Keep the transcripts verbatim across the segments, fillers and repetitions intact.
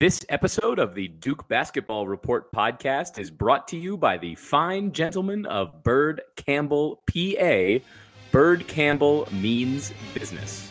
This episode of the Duke Basketball Report podcast is brought to you by the fine gentlemen of Bird Campbell, P A. Bird Campbell means business.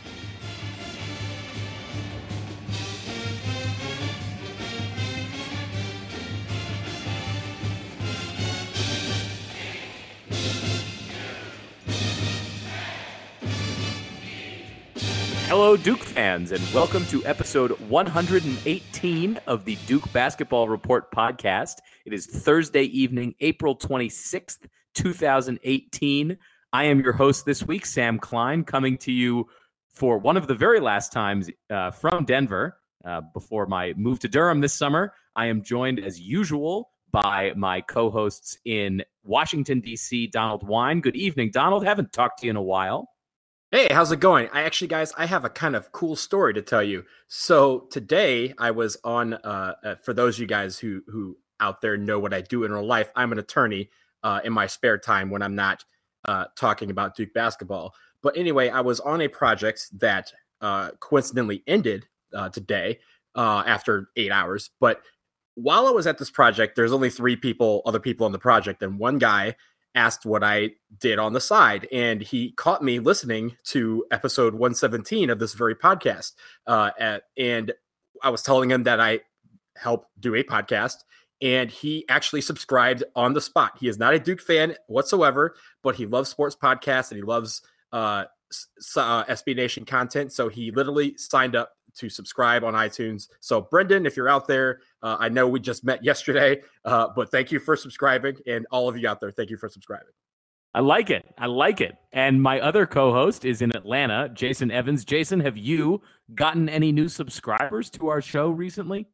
Hello, Duke fans, and welcome to episode one hundred eighteen of the Duke Basketball Report podcast. It is Thursday evening, April twenty-sixth, twenty eighteen. I am your host this week, Sam Klein, coming to you for one of the very last times uh, from Denver uh, before my move to Durham this summer. I am joined, as usual, by my co-hosts in Washington, D C, Donald Wine. Good evening, Donald. Haven't talked to you in a while. Hey, how's it going? I actually, guys, I have a kind of cool story to tell you. So today I was on, uh, uh, for those of you guys who who out there know what I do in real life, I'm an attorney uh, in my spare time when I'm not uh, talking about Duke basketball. But anyway, I was on a project that uh, coincidentally ended uh, today uh, after eight hours. But while I was at this project, there's only three people, other people on the project, and one guy asked what I did on the side, and he caught me listening to episode one seventeen of this very podcast. Uh, at, and I was telling him that I help do a podcast, and he actually subscribed on the spot. He is not a Duke fan whatsoever, but he loves sports podcasts and he loves uh, uh, S B Nation content. So he literally signed up to subscribe on iTunes. So Brendan, if you're out there, uh, I know we just met yesterday, uh, but thank you for subscribing. And all of you out there, thank you for subscribing. I like it. I like it. And my other co-host is in Atlanta, Jason Evans. Jason, have you gotten any new subscribers to our show recently?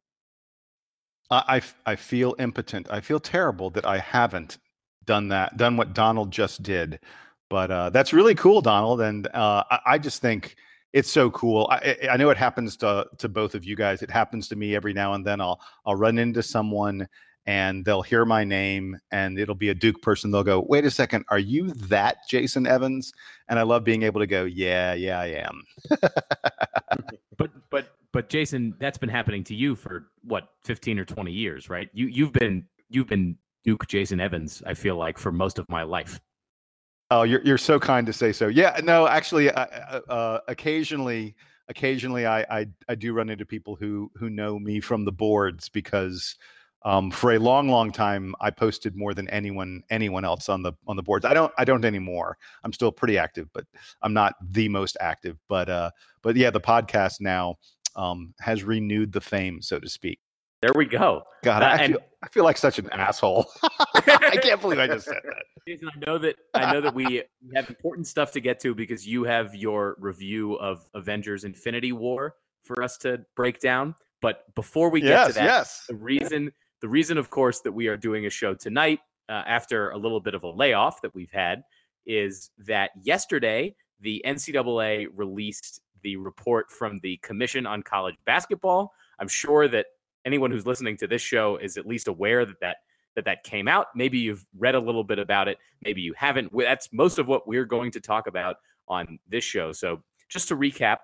Uh, I, I feel impotent. I feel terrible that I haven't done that, done what Donald just did. But uh, that's really cool, Donald. And uh, I, I just think it's so cool. I, I know it happens to to both of you guys. It happens to me every now and then. I'll I'll run into someone and they'll hear my name and it'll be a Duke person. They'll go, wait a second, are you that Jason Evans? And I love being able to go, yeah, yeah, I am. but but but Jason, that's been happening to you for what, fifteen or twenty years, right? You you've been you've been Duke Jason Evans, I feel like, for most of my life. Oh, you're you're so kind to say so. Yeah, no, actually, uh, uh, occasionally, occasionally, I, I I do run into people who who know me from the boards because um, for a long, long time I posted more than anyone anyone else on the on the boards. I don't I don't anymore. I'm still pretty active, but I'm not the most active. But uh, but yeah, the podcast now um, has renewed the fame, so to speak. There we go. God, uh, I, and- feel, I feel like such an asshole. I can't believe I just said that. Jason, I know that I know that we have important stuff to get to because you have your review of Avengers Infinity War for us to break down. But before we get yes, to that, yes. the reason, the reason, of course, that we are doing a show tonight uh, after a little bit of a layoff that we've had is that yesterday the N C double A released the report from the Commission on College Basketball. I'm sure that anyone who's listening to this show is at least aware that that, that that came out. Maybe you've read a little bit about it. Maybe you haven't. That's most of what we're going to talk about on this show. So just to recap,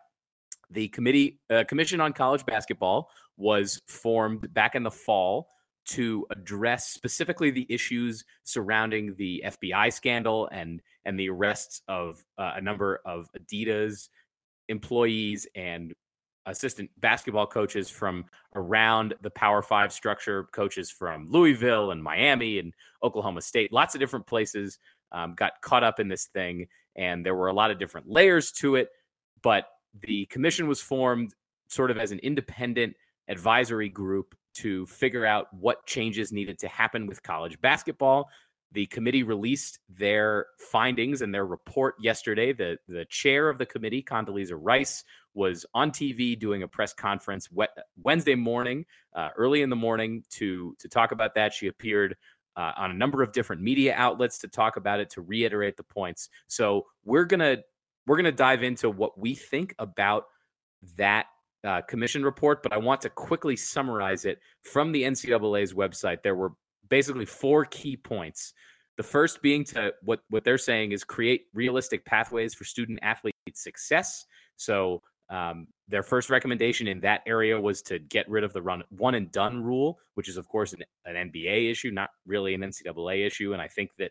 the committee uh, Commission on College Basketball was formed back in the fall to address specifically the issues surrounding the F B I scandal and, and the arrests of uh, a number of Adidas employees and assistant basketball coaches from around the Power Five structure, coaches from Louisville and Miami and Oklahoma State, lots of different places um, got caught up in this thing. And there were a lot of different layers to it, but the commission was formed sort of as an independent advisory group to figure out what changes needed to happen with college basketball. The committee released their findings and their report yesterday. The, the chair of the committee, Condoleezza Rice, was on T V doing a press conference Wednesday morning, uh, early in the morning, to, to talk about that. She appeared uh, on a number of different media outlets to talk about it, to reiterate the points. So we're gonna we're gonna dive into what we think about that uh, commission report, but I want to quickly summarize it from the N C double A's website. There were basically four key points. The first being to what, what they're saying is create realistic pathways for student athlete success. So Um, their first recommendation in that area was to get rid of the run one and done rule, which is, of course, an, an N B A issue, not really an N C double A issue. And I think that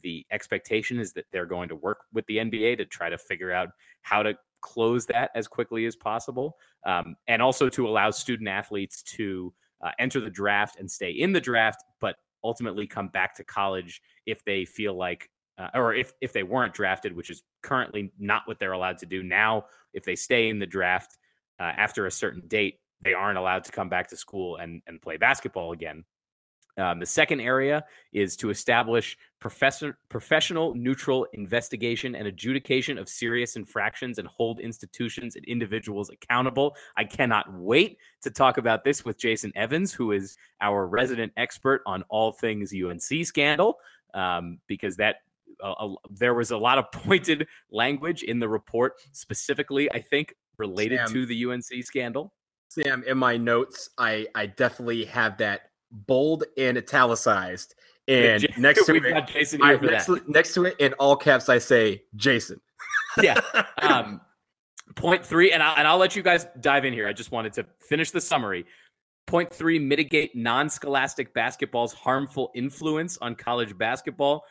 the expectation is that they're going to work with the N B A to try to figure out how to close that as quickly as possible. Um, and also to allow student athletes to uh, enter the draft and stay in the draft, but ultimately come back to college if they feel like, Uh, or if, if they weren't drafted, which is currently not what they're allowed to do now. If they stay in the draft uh, after a certain date, they aren't allowed to come back to school and, and play basketball again. Um, the second area is to establish professor, professional, neutral investigation and adjudication of serious infractions and hold institutions and individuals accountable. I cannot wait to talk about this with Jason Evans, who is our resident expert on all things U N C scandal, um, because that Uh, there was a lot of pointed language in the report, specifically, I think, related Sam, to the U N C scandal. Sam, in my notes, I, I definitely have that bold and italicized. And yeah, next to it, Jason I, next, next to it, in all caps, I say Jason. Yeah. Um, point three, and, I, and I'll let you guys dive in here. I just wanted to finish the summary. Point three, mitigate non-scholastic basketball's harmful influence on college basketball.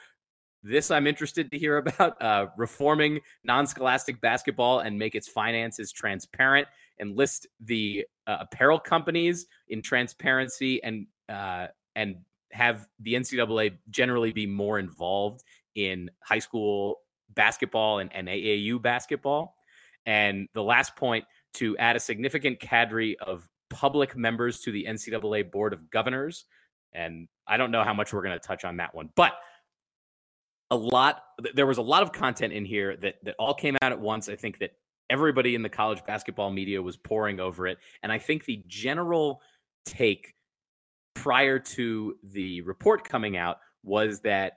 This I'm interested to hear about, uh, reforming non-scholastic basketball and make its finances transparent, and list the uh, apparel companies in transparency, and uh, and have the N C double A generally be more involved in high school basketball and, and A A U basketball. And the last point, to add a significant cadre of public members to the N C double A Board of Governors. And I don't know how much we're going to touch on that one, but A lot. There was a lot of content in here that that all came out at once. I think that everybody in the college basketball media was poring over it, and I think the general take prior to the report coming out was that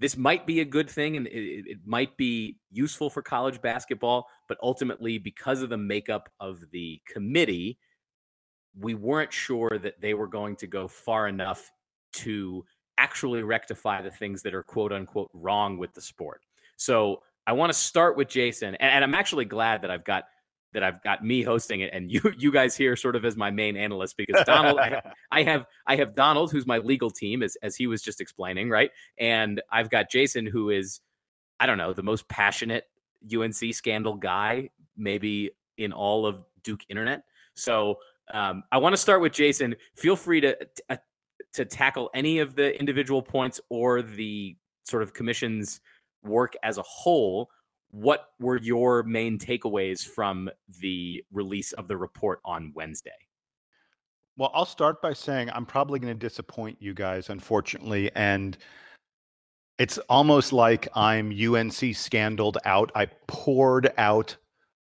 this might be a good thing, and it, it might be useful for college basketball. But ultimately, because of the makeup of the committee, we weren't sure that they were going to go far enough to actually rectify the things that are quote unquote wrong with the sport. So I want to start with Jason, and, and I'm actually glad that I've got that I've got me hosting it, and you you guys here sort of as my main analyst, because Donald, I, have, I have I have Donald, who's my legal team, as as he was just explaining, right? And I've got Jason, who is, I don't know, the most passionate U N C scandal guy, maybe in all of Duke Internet. So um, I want to start with Jason. Feel free to. to to tackle any of the individual points or the sort of commission's work as a whole. What were your main takeaways from the release of the report on Wednesday? Well, I'll start by saying I'm probably going to disappoint you guys, unfortunately. And it's almost like I'm U N C scandaled out. I poured out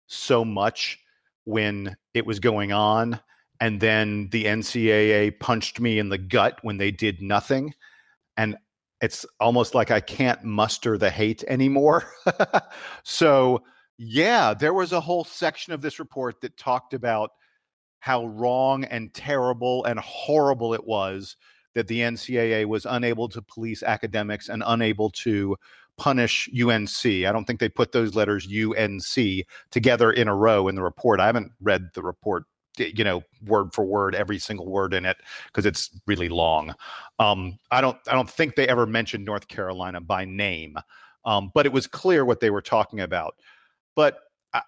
so much when it was going on, and then the N C double A punched me in the gut when they did nothing. And it's almost like I can't muster the hate anymore. So, yeah, there was a whole section of this report that talked about how wrong and terrible and horrible it was that the N C double A was unable to police academics and unable to punish U N C. I don't think they put those letters U N C together in a row in the report. I haven't read the report, you know, word for word, every single word in it, because it's really long. Um, I don't I don't think they ever mentioned North Carolina by name, um, but it was clear what they were talking about. But I,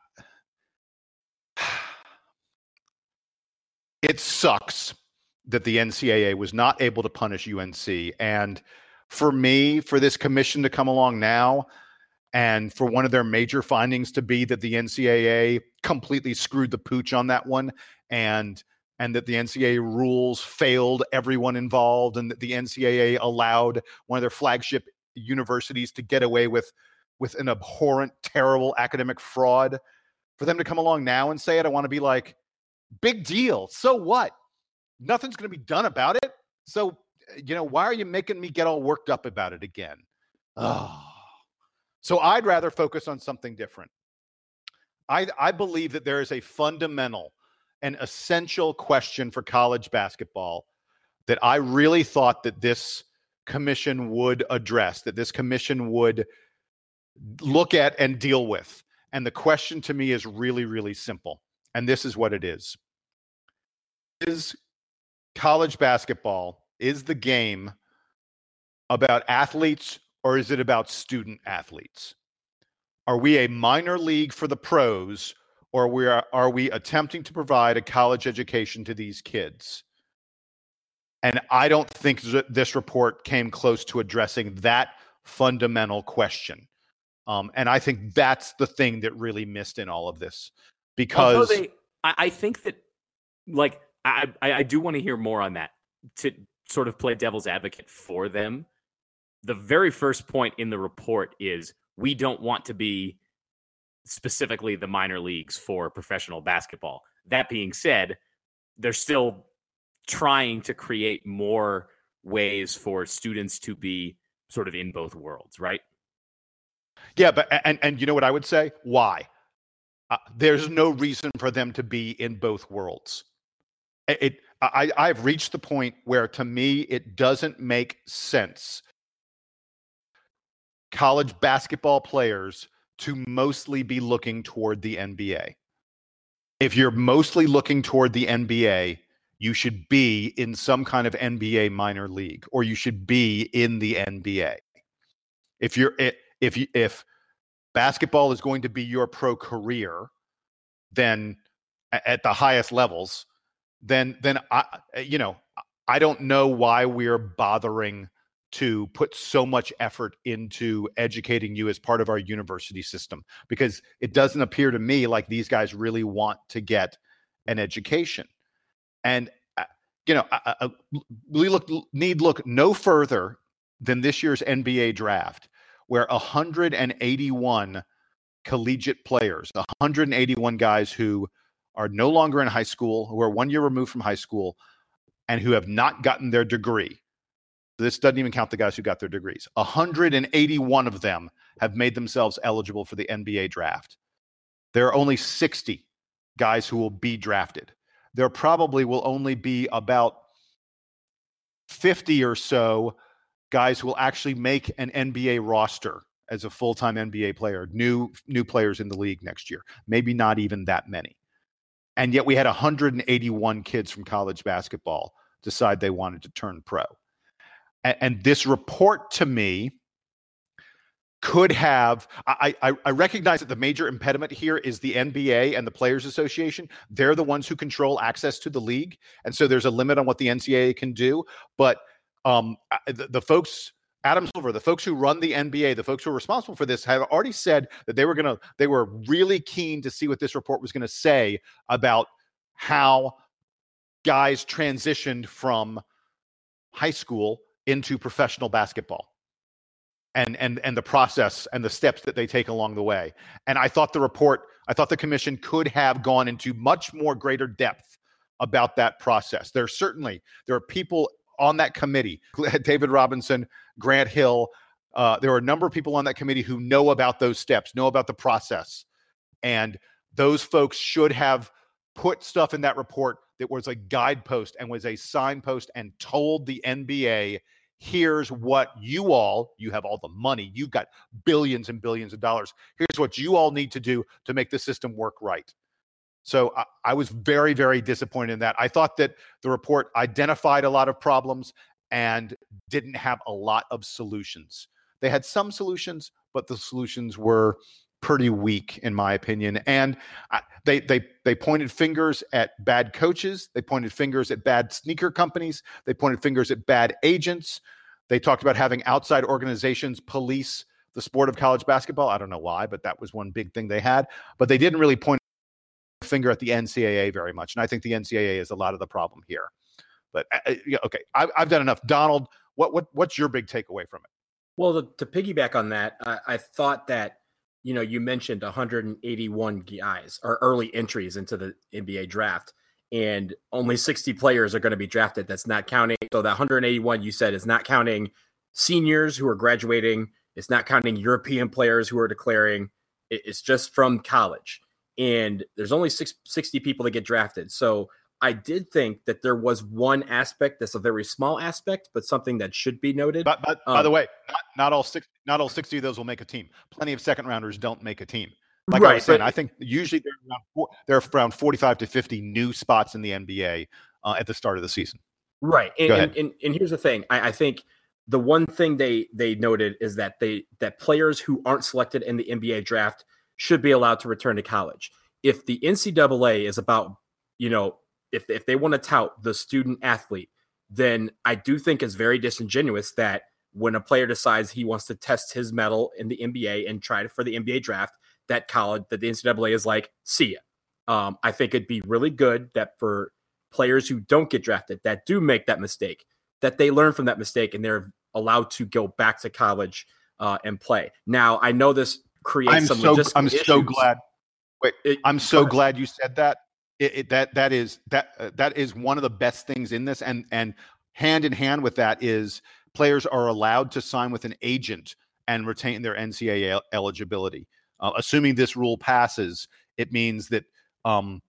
it sucks that the N C double A was not able to punish U N C. And for me, for this commission to come along now, and for one of their major findings to be that the N C double A completely screwed the pooch on that one, and and that the N C double A rules failed everyone involved, and that the N C double A allowed one of their flagship universities to get away with with an abhorrent, terrible academic fraud, for them to come along now and say it, I want to be like, big deal. So what? Nothing's going to be done about it. So, you know, why are you making me get all worked up about it again? Oh. So I'd rather focus on something different. I, I believe that there is a fundamental and essential question for college basketball that I really thought that this commission would address, that this commission would look at and deal with. And the question to me is really, really simple. And this is what it is. Is college basketball, is the game about athletes or is it about student athletes? Are we a minor league for the pros, or we are, are we attempting to provide a college education to these kids? And I don't think this report came close to addressing that fundamental question. Um, and I think that's the thing that really missed in all of this. Because they, I, I think that, like, I, I, I do want to hear more on that to sort of play devil's advocate for them. The very first point in the report is we don't want to be specifically the minor leagues for professional basketball. That being said, they're still trying to create more ways for students to be sort of in both worlds, right? Yeah, but and and you know what I would say? Why? Uh, there's no reason for them to be in both worlds. It, it I I've reached the point where, to me, it doesn't make sense. College basketball players to mostly be looking toward the N B A. If you're mostly looking toward the N B A, you should be in some kind of N B A minor league, or you should be in the N B A. If you're if you, if basketball is going to be your pro career, then at the highest levels, then then I you know I don't know why we're bothering to put so much effort into educating you as part of our university system, because it doesn't appear to me like these guys really want to get an education. And, uh, you know, I, I, we look, need look no further than this year's N B A draft, where one hundred eighty-one collegiate players, one hundred eighty-one guys who are no longer in high school, who are one year removed from high school, and who have not gotten their degree. This doesn't even count the guys who got their degrees. one hundred eighty-one of them have made themselves eligible for the N B A draft. There are only sixty guys who will be drafted. There probably will only be about fifty or so guys who will actually make an N B A roster as a full-time N B A player, new new players in the league next year, maybe not even that many. And yet we had one hundred eighty-one kids from college basketball decide they wanted to turn pro. And, and this report, to me, could have, I, I I recognize that the major impediment here is the N B A and the Players Association. They're the ones who control access to the league. And so there's a limit on what the N C double A can do. But um, the, the folks, Adam Silver, the folks who run the N B A, the folks who are responsible for this, have already said that they were going to, they were really keen to see what this report was going to say about how guys transitioned from high school into professional basketball. And and and the process and the steps that they take along the way. And I thought the report, I thought the commission could have gone into much more greater depth about that process. There certainly, there are people on that committee, David Robinson, Grant Hill. Uh, there are a number of people on that committee who know about those steps, know about the process. And those folks should have put stuff in that report that was a guidepost and was a signpost and told the N B A, here's what you all, you have all the money, you've got billions and billions of dollars. Here's what you all need to do to make the system work right. So I, I was very, very disappointed in that. I thought that the report identified a lot of problems and didn't have a lot of solutions. They had some solutions, but the solutions were pretty weak, in my opinion. And I, they they they pointed fingers at bad coaches. They pointed fingers at bad sneaker companies. They pointed fingers at bad agents. They talked about having outside organizations police the sport of college basketball. I don't know why, but that was one big thing they had. But they didn't really point a finger at the N C double A very much. And I think the N C double A is a lot of the problem here. But okay, I've, I've done enough. Donald, what what what's your big takeaway from it? Well, to, to piggyback on that, I, I thought that, you know, you mentioned one hundred eighty-one guys or early entries into the N B A draft, and only sixty players are going to be drafted. That's not counting. So that one hundred eighty-one you said is not counting seniors who are graduating. It's not counting European players who are declaring. It's just from college. And there's only sixty people that get drafted. So I did think that there was one aspect that's a very small aspect, but something that should be noted. But, but um, by the way, not, not all six, not all sixty of those will make a team. Plenty of second rounders don't make a team. Like right, I was saying, but, I think usually there are, around four, there are around forty-five to fifty new spots in the N B A uh, at the start of the season. Right. And and, and and here's the thing. I, I think the one thing they they noted is that they that players who aren't selected in the N B A draft should be allowed to return to college. If the N C double A is about, you know, if if they want to tout the student athlete, then I do think it's very disingenuous that when a player decides he wants to test his mettle in the N B A and try for the N B A draft, that college, that the N C double A is like, see ya. Um, I think it'd be really good that for players who don't get drafted, that do make that mistake, that they learn from that mistake and they're allowed to go back to college uh, and play. Now, I know this creates I'm some so, logistical I'm issues. so glad. Wait, it, I'm so glad you said that. It, it, that that is that uh, that is one of the best things in this, and and hand in hand with that is players are allowed to sign with an agent and retain their N C double A eligibility. Uh, assuming this rule passes, it means that um,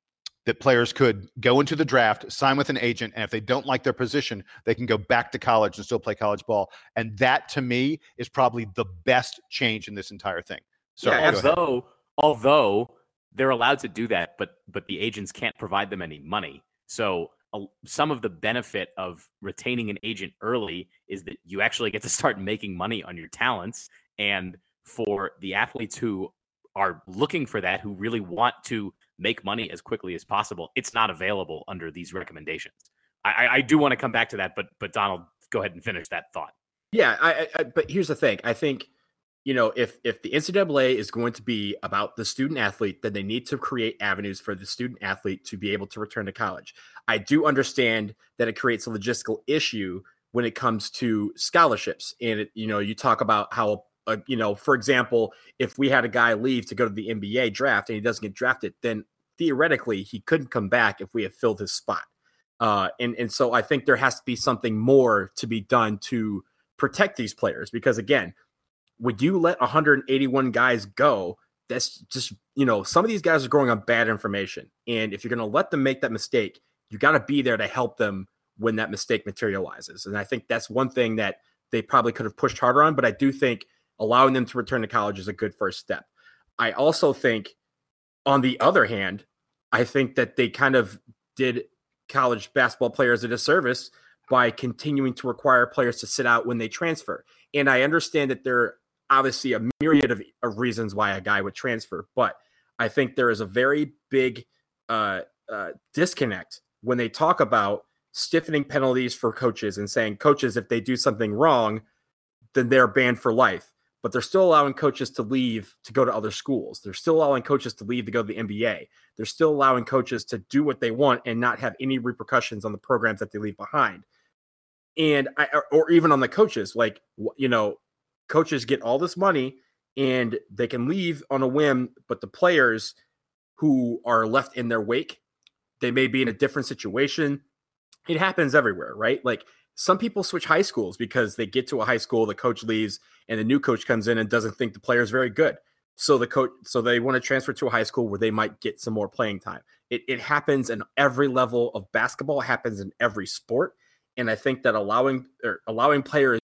that players could go into the draft, sign with an agent, and if they don't like their position, they can go back to college and still play college ball. And that, to me, is probably the best change in this entire thing. So, yeah, although although they're allowed to do that, but but the agents can't provide them any money. So uh, some of the benefit of retaining an agent early is that you actually get to start making money on your talents. And for the athletes who are looking for that, who really want to make money as quickly as possible, it's not available under these recommendations. I, I do want to come back to that, but but Donald, go ahead and finish that thought. Yeah, I, I, but here's the thing. I think, you know, if if the N C double A is going to be about the student athlete, then they need to create avenues for the student athlete to be able to return to college. I do understand that it creates a logistical issue when it comes to scholarships. And, it, you know, you talk about how, Uh, you know, for example, if we had a guy leave to go to the N B A draft and he doesn't get drafted, then theoretically he couldn't come back if we had filled his spot. Uh, and, and so I think there has to be something more to be done to protect these players, because, again, would you let one hundred eighty-one guys go? That's just, you know, some of these guys are growing on bad information. And if you're going to let them make that mistake, you got to be there to help them when that mistake materializes. And I think that's one thing that they probably could have pushed harder on, but I do think allowing them to return to college is a good first step. I also think, on the other hand, I think that they kind of did college basketball players a disservice by continuing to require players to sit out when they transfer. And I understand that there are obviously a myriad of, of reasons why a guy would transfer, but I think there is a very big uh, uh, disconnect when they talk about stiffening penalties for coaches and saying, coaches, if they do something wrong, then they're banned for life. But they're still allowing coaches to leave to go to other schools. They're still allowing coaches to leave to go to the N B A. They're still allowing coaches to do what they want and not have any repercussions on the programs that they leave behind. And I, or even on the coaches, like, you know, coaches get all this money and they can leave on a whim, but the players who are left in their wake, they may be in a different situation. It happens everywhere, right? Like, some people switch high schools because they get to a high school, the coach leaves, and the new coach comes in and doesn't think the player is very good. So the coach, so they want to transfer to a high school where they might get some more playing time. It, it happens in every level of basketball. It happens in every sport. And I think that allowing or allowing players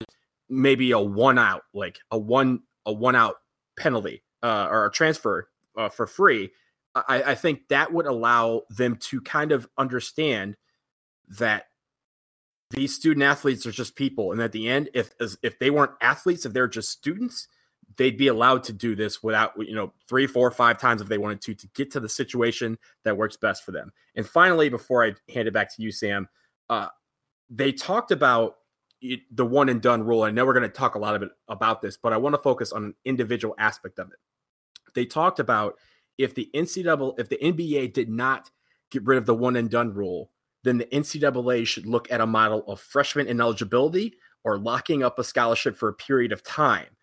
maybe a one out, like a one a one out penalty uh, or a transfer uh, for free, I, I think that would allow them to kind of understand that these student athletes are just people. And at the end, if if they weren't athletes, if they're just students, they'd be allowed to do this without, you know, three, four, five times if they wanted to, to get to the situation that works best for them. And finally, before I hand it back to you, Sam, uh, they talked about the one and done rule. I know we're going to talk a lot of it about this, but I want to focus on an individual aspect of it. They talked about if the N C double A, if the N B A did not get rid of the one and done rule, then the N C double A should look at a model of freshman ineligibility or locking up a scholarship for a period of time.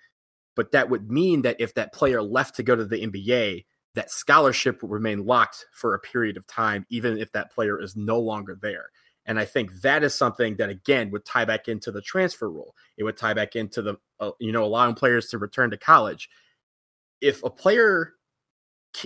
But that would mean that if that player left to go to the N B A, that scholarship would remain locked for a period of time, even if that player is no longer there. And I think that is something that, again, would tie back into the transfer rule. It would tie back into the, uh, you know, allowing players to return to college. If a player,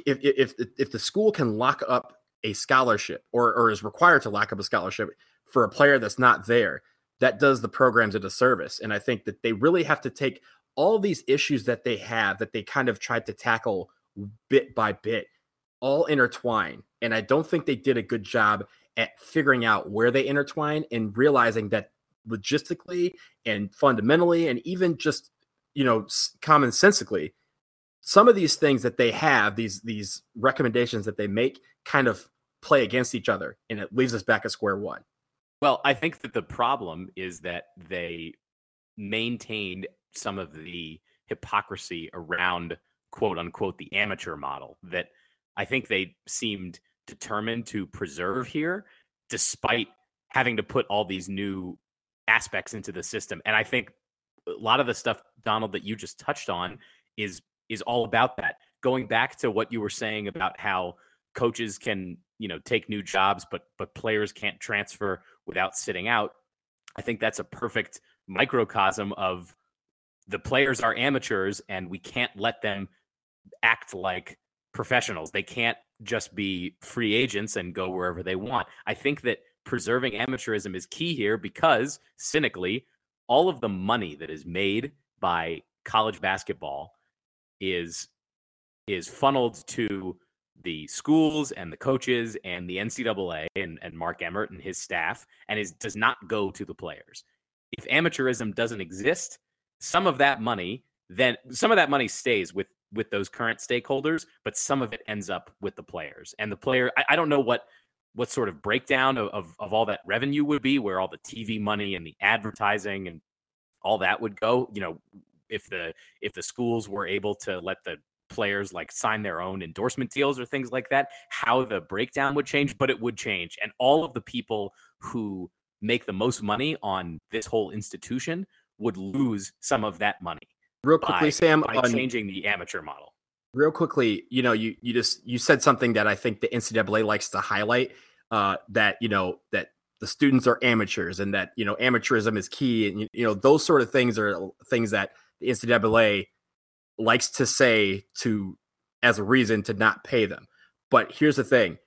if if if the school can lock up a scholarship or, or is required to lock up a scholarship for a player that's not there, that does the programs a disservice. And I think that they really have to take all these issues that they have, that they kind of tried to tackle bit by bit all intertwine. And I don't think they did a good job at figuring out where they intertwine and realizing that logistically and fundamentally, and even just, you know, commonsensically, some of these things that they have, these these recommendations that they make kind of play against each other, and it leaves us back at square one. Well, I think that the problem is that they maintained some of the hypocrisy around, quote unquote, the amateur model that I think they seemed determined to preserve here, despite having to put all these new aspects into the system. And I think a lot of the stuff, Donald, that you just touched on is is all about that. Going back to what you were saying about how coaches can, you know, take new jobs, but but players can't transfer without sitting out. I think that's a perfect microcosm of the players are amateurs and we can't let them act like professionals. They can't just be free agents and go wherever they want. I think that preserving amateurism is key here because, cynically, all of the money that is made by college basketball is is funneled to the schools and the coaches and the N C double A and, and Mark Emmert and his staff, and is does not go to the players. If amateurism doesn't exist, some of that money then some of that money stays with with those current stakeholders, but some of it ends up with the players. And the player, I, I don't know what what sort of breakdown of, of, of all that revenue would be, where all the T V money and the advertising and all that would go. You know, if the if the schools were able to let the players like sign their own endorsement deals or things like that, how the breakdown would change, but it would change. And all of the people who make the most money on this whole institution would lose some of that money. Real quickly, by, Sam, by on, changing the amateur model. Real quickly, you know, you you just you said something that I think the N C double A likes to highlight, uh, that, you know, that the students are amateurs and that, you know, amateurism is key. And, you, you know, those sort of things are things that the N C double A likes to say to as a reason to not pay them. But here's the thing.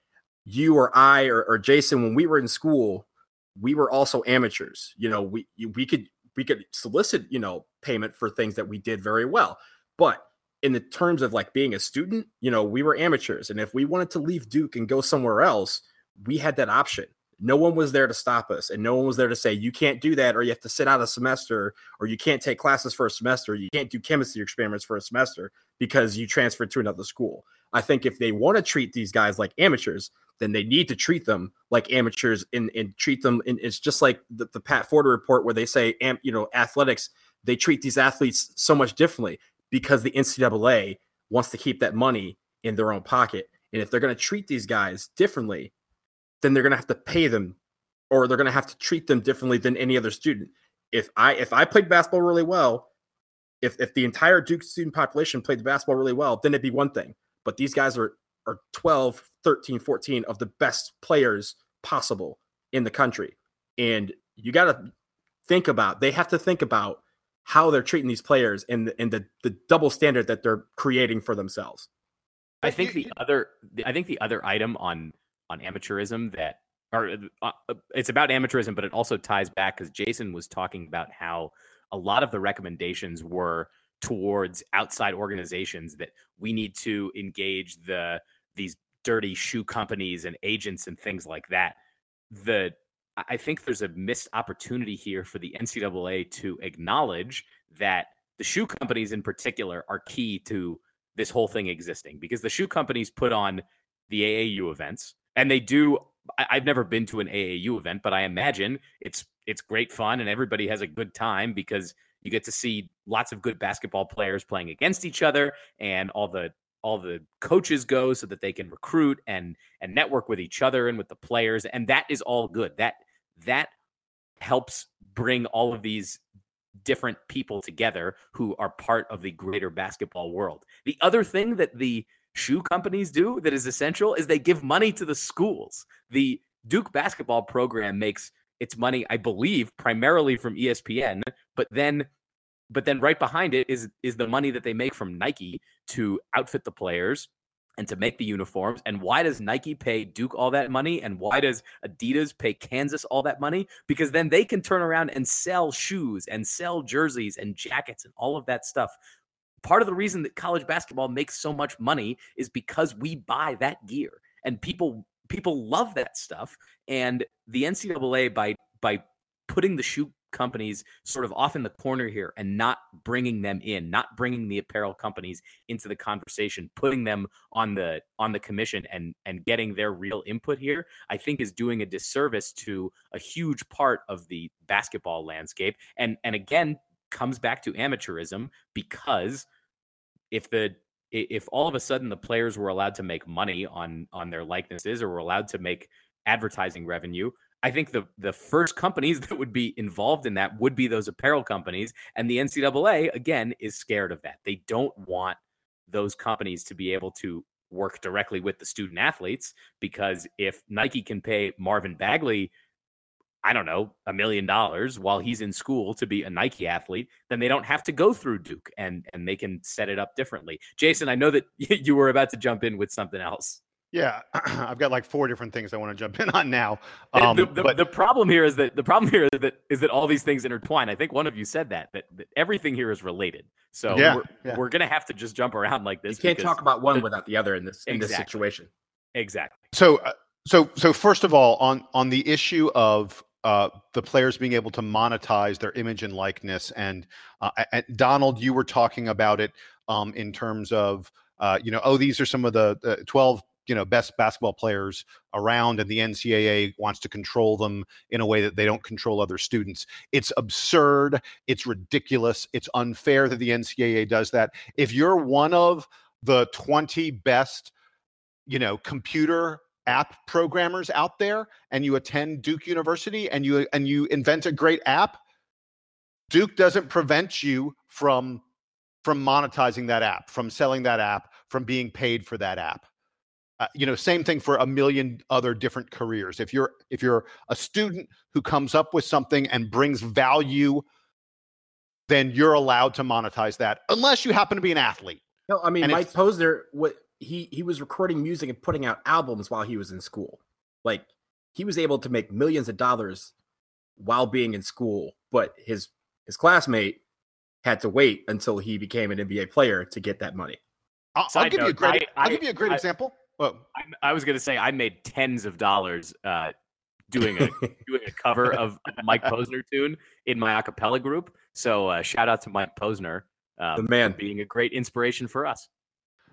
You or I or, or Jason, when we were in school, we were also amateurs. You know, we we could we could solicit, you know, payment for things that we did very well. But in the terms of like being a student, you know, we were amateurs. And if we wanted to leave Duke and go somewhere else, we had that option. No one was there to stop us. And no one was there to say, you can't do that, or you have to sit out a semester, or you can't take classes for a semester. You can't do chemistry experiments for a semester because you transferred to another school. I think if they want to treat these guys like amateurs, then they need to treat them like amateurs and, and treat them. And it's just like the, the Pat Forde report where they say, you know, athletics, they treat these athletes so much differently because the N C double A wants to keep that money in their own pocket. And if they're going to treat these guys differently, then they're going to have to pay them, or they're going to have to treat them differently than any other student. If I if I played basketball really well, if if the entire Duke student population played basketball really well, then it'd be one thing. But these guys are are twelve, thirteen, fourteen of the best players possible in the country. And you got to think about, they have to think about how they're treating these players and the, and the, the double standard that they're creating for themselves. I think the other I think the other item on on amateurism that, or uh, it's about amateurism, but it also ties back because Jason was talking about how a lot of the recommendations were towards outside organizations that we need to engage the these dirty shoe companies and agents and things like that. The I think there's a missed opportunity here for the N C double A to acknowledge that the shoe companies in particular are key to this whole thing existing, because the shoe companies put on the A A U events. And they do. I've never been to an A A U event, but I imagine it's it's great fun and everybody has a good time because you get to see lots of good basketball players playing against each other, and all the all the coaches go so that they can recruit and and network with each other and with the players, and that is all good. That that helps bring all of these different people together who are part of the greater basketball world. The other thing that the shoe companies do that is essential is they give money to the schools. The Duke basketball program makes its money, I believe, primarily from E S P N, but then but then right behind it is is the money that they make from Nike to outfit the players and to make the uniforms. And why does Nike pay Duke all that money? And why does Adidas pay Kansas all that money? Because then they can turn around and sell shoes and sell jerseys and jackets and all of that stuff part of the reason that college basketball makes so much money is because we buy that gear, and people people love that stuff. And the N C double A, by by putting the shoe companies sort of off in the corner here and not bringing them in, not bringing the apparel companies into the conversation, putting them on the on the commission and and getting their real input here, I think is doing a disservice to a huge part of the basketball landscape. And and again, comes back to amateurism, because if the if all of a sudden the players were allowed to make money on on their likenesses or were allowed to make advertising revenue, I think the the first companies that would be involved in that would be those apparel companies. And the N C double A, again, is scared of that. They don't want those companies to be able to work directly with the student athletes, because if Nike can pay Marvin Bagley, I don't know, a million dollars while he's in school to be a Nike athlete, then they don't have to go through Duke, and and they can set it up differently. Jason, I know that you were about to jump in with something else. Yeah, I've got like four different things I want to jump in on now. Um, the, the, but the problem here is that the problem here is that is that all these things intertwine. I think one of you said that that, that everything here is related. So yeah, we're, yeah. we're gonna have to just jump around like this. You can't talk about one the, without the other in this in exactly. this situation. Exactly. So uh, so so first of all, on on the issue of uh, the players being able to monetize their image and likeness, and, uh, and Donald, you were talking about it um, in terms of uh, you know, oh, these are some of the uh, twelve. You know, best basketball players around, and the N C double A wants to control them in a way that they don't control other students. It's absurd. It's ridiculous. It's unfair that the N C double A does that. If you're one of the twenty best, you know, computer app programmers out there, and you attend Duke University and you and you invent a great app, Duke doesn't prevent you from from monetizing that app, from selling that app, from being paid for that app. Uh, you know, same thing for a million other different careers. If you're if you're a student who comes up with something and brings value, then you're allowed to monetize that, unless you happen to be an athlete. No, I mean, and Mike Posner, what he he was recording music and putting out albums while he was in school. Like, he was able to make millions of dollars while being in school, but his his classmate had to wait until he became an N B A player to get that money. I'll, I'll give note, you a great. I, I, I'll give you a great I, example. Well, I, I was going to say I made tens of dollars uh, doing a doing a cover of a Mike Posner tune in my a cappella group. So uh, shout out to Mike Posner, uh, the man, for being a great inspiration for us.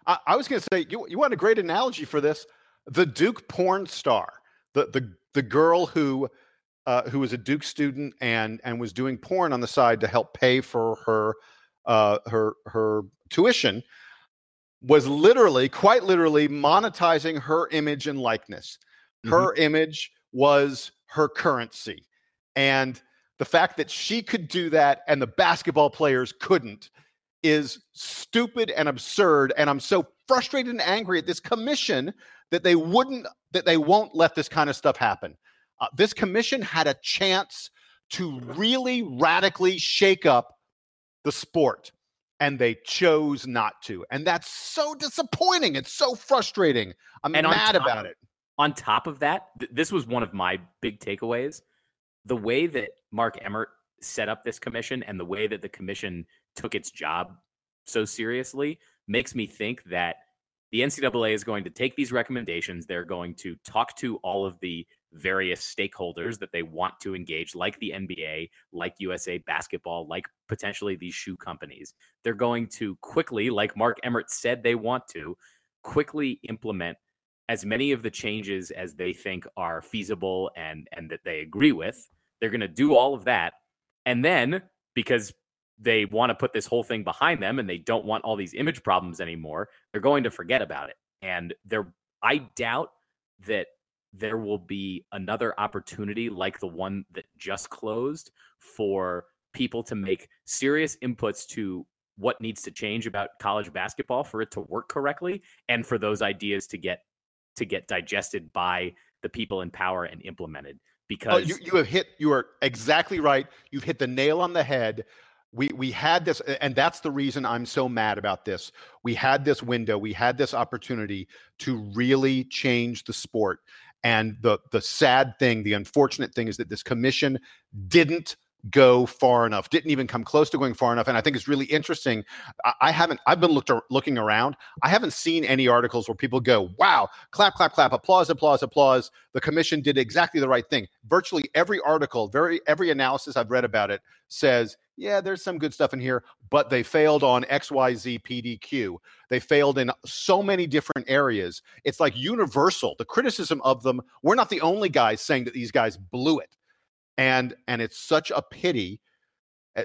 I, I was going to say you you want a great analogy for this? The Duke porn star, the the the girl who uh, who was a Duke student and and was doing porn on the side to help pay for her uh, her her tuition, was literally, quite literally, monetizing her image and likeness. Her mm-hmm. image was her currency. And the fact that she could do that and the basketball players couldn't is stupid and absurd. And I'm so frustrated and angry at this commission that they wouldn't, that they won't let this kind of stuff happen. Uh, this commission had a chance to really radically shake up the sport, and they chose not to. And that's so disappointing. It's so frustrating. I'm and mad top, about it. On top of that, th- this was one of my big takeaways. The way that Mark Emmert set up this commission and the way that the commission took its job so seriously makes me think that the N C double A is going to take these recommendations. They're going to talk to all of the various stakeholders that they want to engage, like the N B A, like U S A Basketball, like potentially these shoe companies. They're going to quickly, like Mark Emmert said they want to, quickly implement as many of the changes as they think are feasible and, and that they agree with. They're going to do all of that. And then, because they want to put this whole thing behind them and they don't want all these image problems anymore, they're going to forget about it. And they're, I doubt that there will be another opportunity like the one that just closed for people to make serious inputs to what needs to change about college basketball for it to work correctly, and for those ideas to get to get digested by the people in power and implemented. Because oh, you, you have hit, you are exactly right. You've hit the nail on the head. We we had this, and that's the reason I'm so mad about this. We had this window, we had this opportunity to really change the sport. And the the sad thing, the unfortunate thing, is that this commission didn't go far enough, didn't even come close to going far enough. And I think it's really interesting. I, I haven't, I've been looked, looking around. I haven't seen any articles where people go, wow, clap, clap, clap, applause, applause, applause. The commission did exactly the right thing. Virtually every article, very every analysis I've read about it says, yeah, there's some good stuff in here, but they failed on X Y Z P D Q. They failed in so many different areas. It's like universal, the criticism of them. We're not the only guys saying that these guys blew it. And and it's such a pity,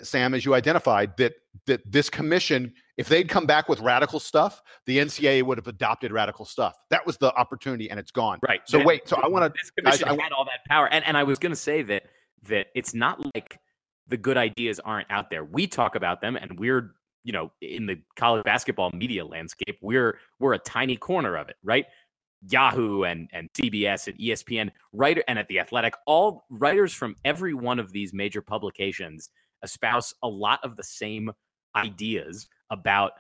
Sam, as you identified, that that this commission, if they'd come back with radical stuff, the N C double A would have adopted radical stuff. That was the opportunity, and it's gone. Right. So and wait. So I want to. This commission I, I, had all that power, and and I was going to say that that it's not like the good ideas aren't out there. We talk about them, and we're you know in the college basketball media landscape, we're we're a tiny corner of it, right? Yahoo and and C B S and E S P N writer and at The Athletic, all writers from every one of these major publications espouse a lot of the same ideas about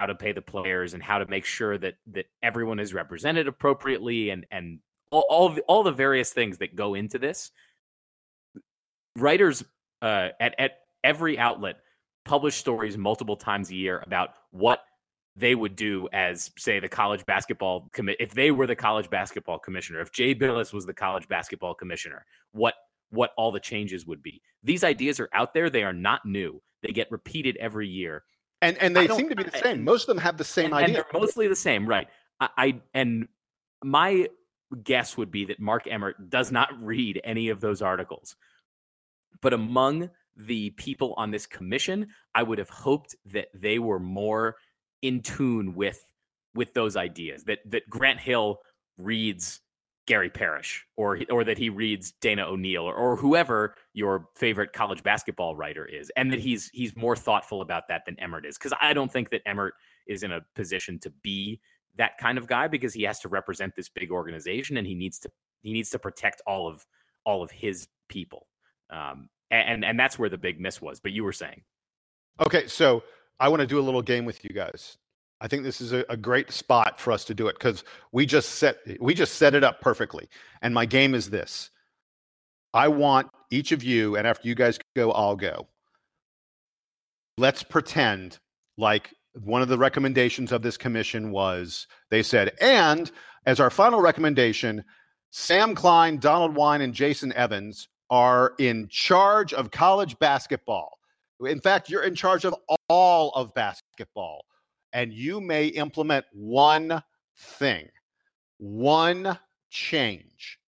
how to pay the players and how to make sure that that everyone is represented appropriately and and all all, of the, all the various things that go into this. Writers uh, at at every outlet publish stories multiple times a year about what they would do as, say, the college basketball commit. If they were the college basketball commissioner, if Jay Billis was the college basketball commissioner, what what all the changes would be. These ideas are out there. They are not new. They get repeated every year, and and they seem to be the same. Most of them have the same and, idea. And they're mostly the same, right? I, I and my guess would be that Mark Emmert does not read any of those articles, but among the people on this commission, I would have hoped that they were more in tune with with those ideas, that that Grant Hill reads Gary Parrish or or that he reads Dana O'Neill or, or whoever your favorite college basketball writer is, and that he's he's more thoughtful about that than Emmert is, because I don't think that Emmert is in a position to be that kind of guy, because he has to represent this big organization and he needs to he needs to protect all of all of his people, um, and and that's where the big miss was. But you were saying, okay, so I want to do a little game with you guys. I think this is a, a great spot for us to do it, because we just set we just set it up perfectly. And my game is this. I want each of you, and after you guys go, I'll go. Let's pretend like one of the recommendations of this commission was, they said, and as our final recommendation, Sam Klein, Donald Wine, and Jason Evans are in charge of college basketball. In fact, you're in charge of all of basketball, and you may implement one thing, one change.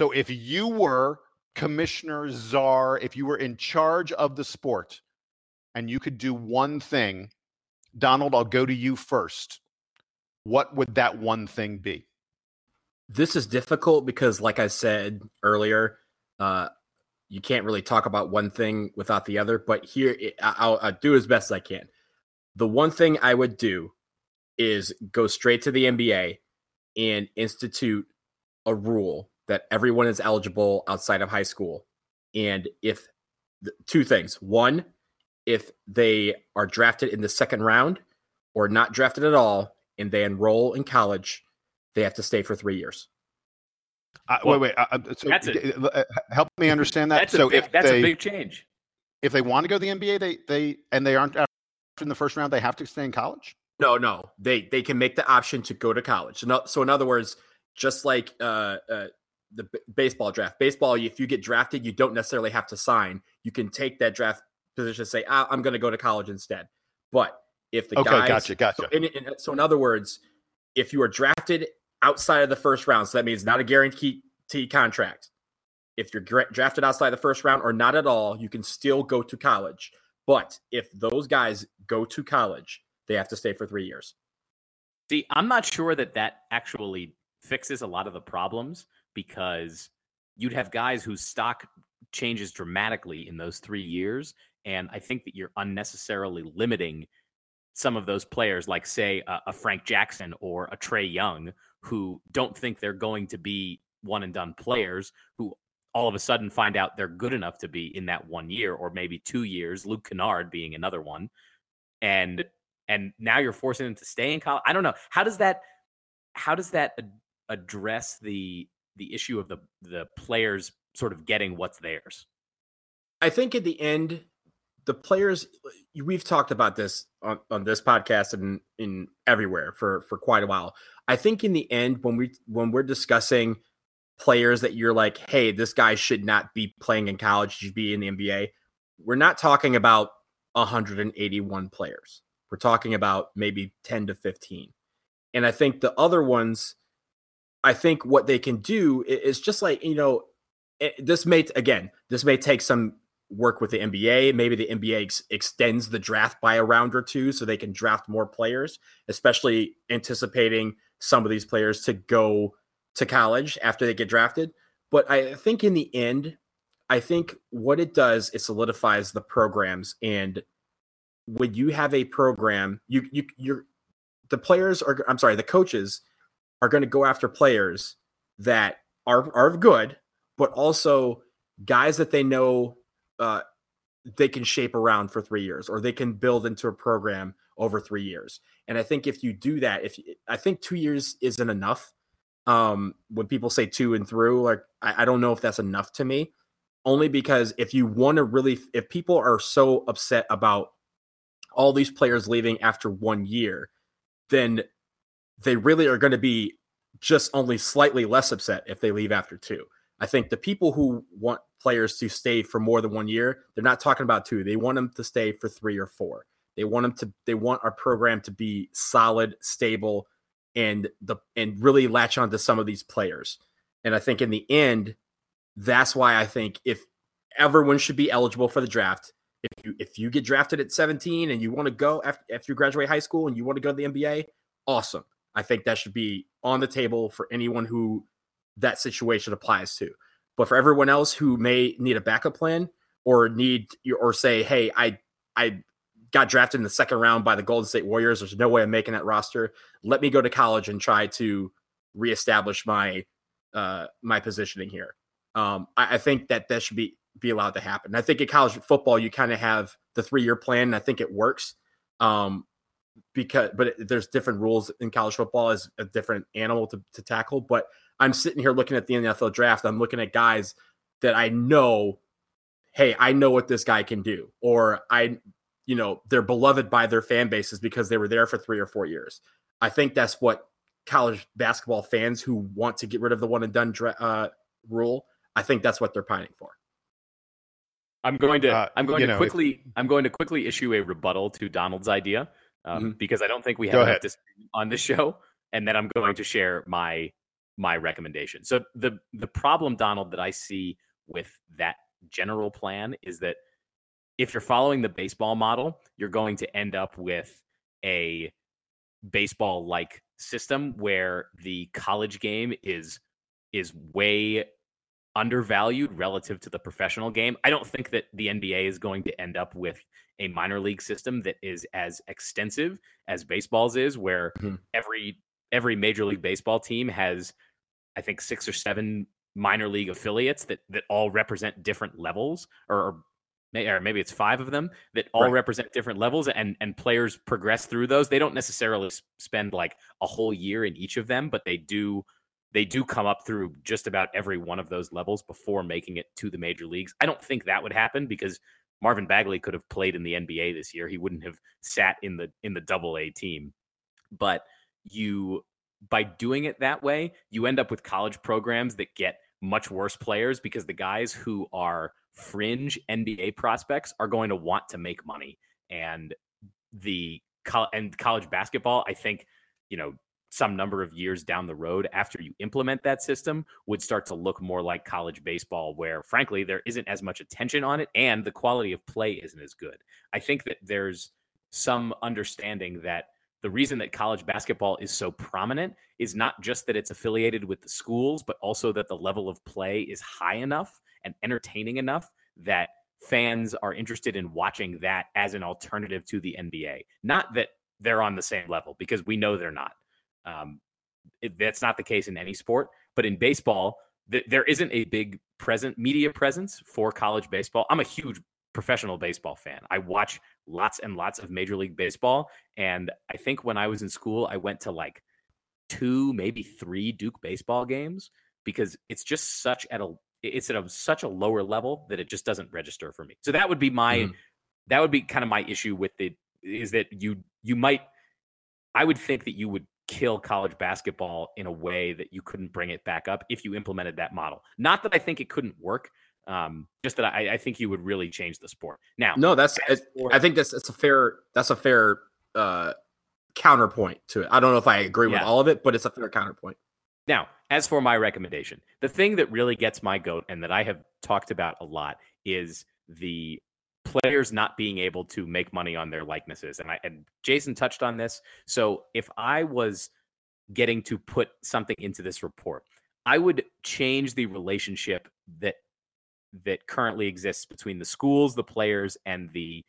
So if you were Commissioner Czar, if you were in charge of the sport and you could do one thing, Donald, I'll go to you first. What would that one thing be? This is difficult because, like I said earlier, uh, you can't really talk about one thing without the other, but here I'll, I'll do as best as I can. The one thing I would do is go straight to the N B A and institute a rule that everyone is eligible outside of high school. And if two things, one, if they are drafted in the second round or not drafted at all, and they enroll in college, they have to stay for three years. Uh, well, wait, wait. Uh, so that's a, help me understand that. That's, so a, big, if that's they, a big change. If they want to go to the N B A, they they and they aren't after in the first round, they have to stay in college? No, no. They they can make the option to go to college. So, no, so in other words, just like uh, uh, the b- baseball draft. Baseball, if you get drafted, you don't necessarily have to sign. You can take that draft position and say, ah, I'm going to go to college instead. But if the okay, guys... Okay, gotcha, gotcha. So in, in, so in other words, if you are drafted outside of the first round, so that means not a guaranteed contract. If you're gra- drafted outside the first round or not at all, you can still go to college. But if those guys go to college, they have to stay for three years. See, I'm not sure that that actually fixes a lot of the problems, because you'd have guys whose stock changes dramatically in those three years. And I think that you're unnecessarily limiting some of those players, like, say, a, a Frank Jackson or a Trae Young, who don't think they're going to be one and done players, who all of a sudden find out they're good enough to be in that one year or maybe two years, Luke Kennard being another one. And and now you're forcing them to stay in college. I don't know. How does that how does that ad- address the the issue of the the players sort of getting what's theirs? I think at the end, the players, we've talked about this on, on this podcast and in everywhere for, for quite a while. I think in the end, when we, when we're discussing players that you're like, hey, this guy should not be playing in college, should be in the N B A. We're not talking about one hundred eighty-one players. We're talking about maybe ten to fifteen. And I think the other ones, I think what they can do is just like, you know, it, this may, again, this may take some work with the N B A. Maybe the N B A ex- extends the draft by a round or two so they can draft more players, especially anticipating some of these players to go to college after they get drafted. But I think in the end, I think what it does, it solidifies the programs. And when you have a program, you you you're the players are, I'm sorry, the coaches are going to go after players that are, are good, but also guys that they know uh, they can shape around for three years, or they can build into a program over three years. And I think if you do that, if I think two years isn't enough. Um, when people say two and through, like, I, I don't know if that's enough to me, only because if you want to really, if people are so upset about all these players leaving after one year, then they really are going to be just only slightly less upset if they leave after two. I think the people who want players to stay for more than one year, they're not talking about two. They want them to stay for three or four. They want them to, they want our program to be solid, stable, and the and really latch on to some of these players. And I think in the end, that's why I think if everyone should be eligible for the draft, if you if you get drafted at seventeen and you want to go after, after you graduate high school and you want to go to the N B A, awesome. I think that should be on the table for anyone who that situation applies to. But for everyone else who may need a backup plan or need or say, hey, I I got drafted in the second round by the Golden State Warriors, there's no way I'm making that roster, let me go to college and try to reestablish my uh, my positioning here. Um, I, I think that that should be, be allowed to happen. And I think in college football, you kind of have the three-year plan, and I think it works. Um, because, but it, there's different rules in college football, as a different animal to, to tackle. But I'm sitting here looking at the N F L draft. I'm looking at guys that I know, hey, I know what this guy can do, or I – you know, they're beloved by their fan bases because they were there for three or four years. I think that's what college basketball fans who want to get rid of the one and done uh, rule, I think that's what they're pining for. I'm going to, uh, I'm going to know, quickly, if... I'm going to quickly issue a rebuttal to Donald's idea um, mm-hmm. because I don't think we have this on the show, and then I'm going to share my, my recommendation. So the, the problem, Donald, that I see with that general plan is that if you're following the baseball model, you're going to end up with a baseball-like system where the college game is is way undervalued relative to the professional game. I don't think that the N B A is going to end up with a minor league system that is as extensive as baseball's is, where mm-hmm. every every Major League Baseball team has, I think, six or seven minor league affiliates that, that all represent different levels, or, or or maybe it's five of them that all right. represent different levels, and, and players progress through those. They don't necessarily spend like a whole year in each of them, but they do, they do come up through just about every one of those levels before making it to the major leagues. I don't think that would happen because Marvin Bagley could have played in the N B A this year. He wouldn't have sat in the, in the double A team, but you, by doing it that way, you end up with college programs that get much worse players because the guys who are fringe N B A prospects are going to want to make money, and the and college basketball, I think, you know, some number of years down the road after you implement that system would start to look more like college baseball, where frankly there isn't as much attention on it and the quality of play isn't as good. I think that there's some understanding that the reason that college basketball is so prominent is not just that it's affiliated with the schools, but also that the level of play is high enough and entertaining enough that fans are interested in watching that as an alternative to the N B A. Not that they're on the same level, because we know they're not. Um, it, that's not the case in any sport. But in baseball, th- there isn't a big present media presence for college baseball. I'm a huge professional baseball fan. I watch lots and lots of Major League Baseball. And I think when I was in school, I went to like two, maybe three Duke baseball games because it's just such at a it's at a, such a lower level that it just doesn't register for me. So that would be my, mm-hmm. that would be kind of my issue with it, is that you, you might, I would think that you would kill college basketball in a way that you couldn't bring it back up if you implemented that model. Not that I think it couldn't work. Um, just that I, I think you would really change the sport. Now, no, that's, for, I think that's, that's a fair, that's a fair, uh, counterpoint to it. I don't know if I agree yeah. with all of it, but it's a fair counterpoint. Now, as for my recommendation, the thing that really gets my goat and that I have talked about a lot is the players not being able to make money on their likenesses. And I, and Jason touched on this. So if I was getting to put something into this report, I would change the relationship that, that currently exists between the schools, the players, and the,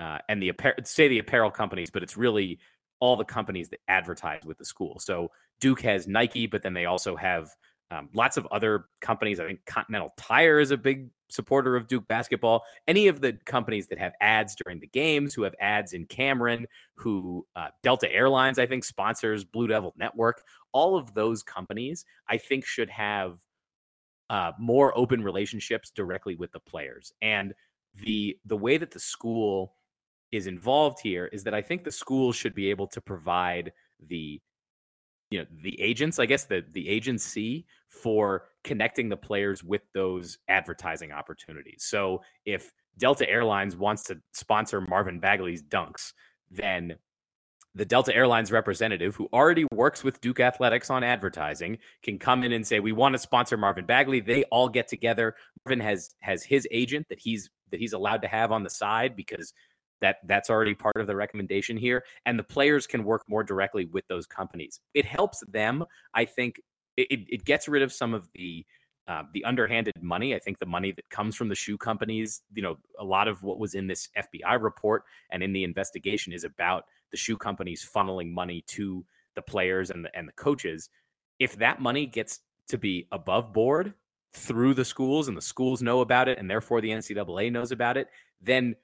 uh, and the apparel, say the apparel companies, but it's really all the companies that advertise with the school. So Duke has Nike, but then they also have um, lots of other companies. I think Continental Tire is a big supporter of Duke basketball. Any of the companies that have ads during the games, who have ads in Cameron, who uh, Delta Airlines, I think, sponsors Blue Devil Network. All of those companies, I think, should have uh, more open relationships directly with the players. And the the way that the school is involved here is that I think the school should be able to provide the, you know, the agents, I guess the, the agency for connecting the players with those advertising opportunities. So if Delta Airlines wants to sponsor Marvin Bagley's dunks, then the Delta Airlines representative, who already works with Duke Athletics on advertising, can come in and say, we want to sponsor Marvin Bagley. They all get together. Marvin has, has his agent that he's, that he's allowed to have on the side, because That that's already part of the recommendation here. And the players can work more directly with those companies. It helps them. I think it, it gets rid of some of the uh, the underhanded money. I think the money that comes from the shoe companies, you know, a lot of what was in this F B I report and in the investigation is about the shoe companies funneling money to the players and the, and the coaches. If that money gets to be above board through the schools, and the schools know about it, and therefore the N C double A knows about it, then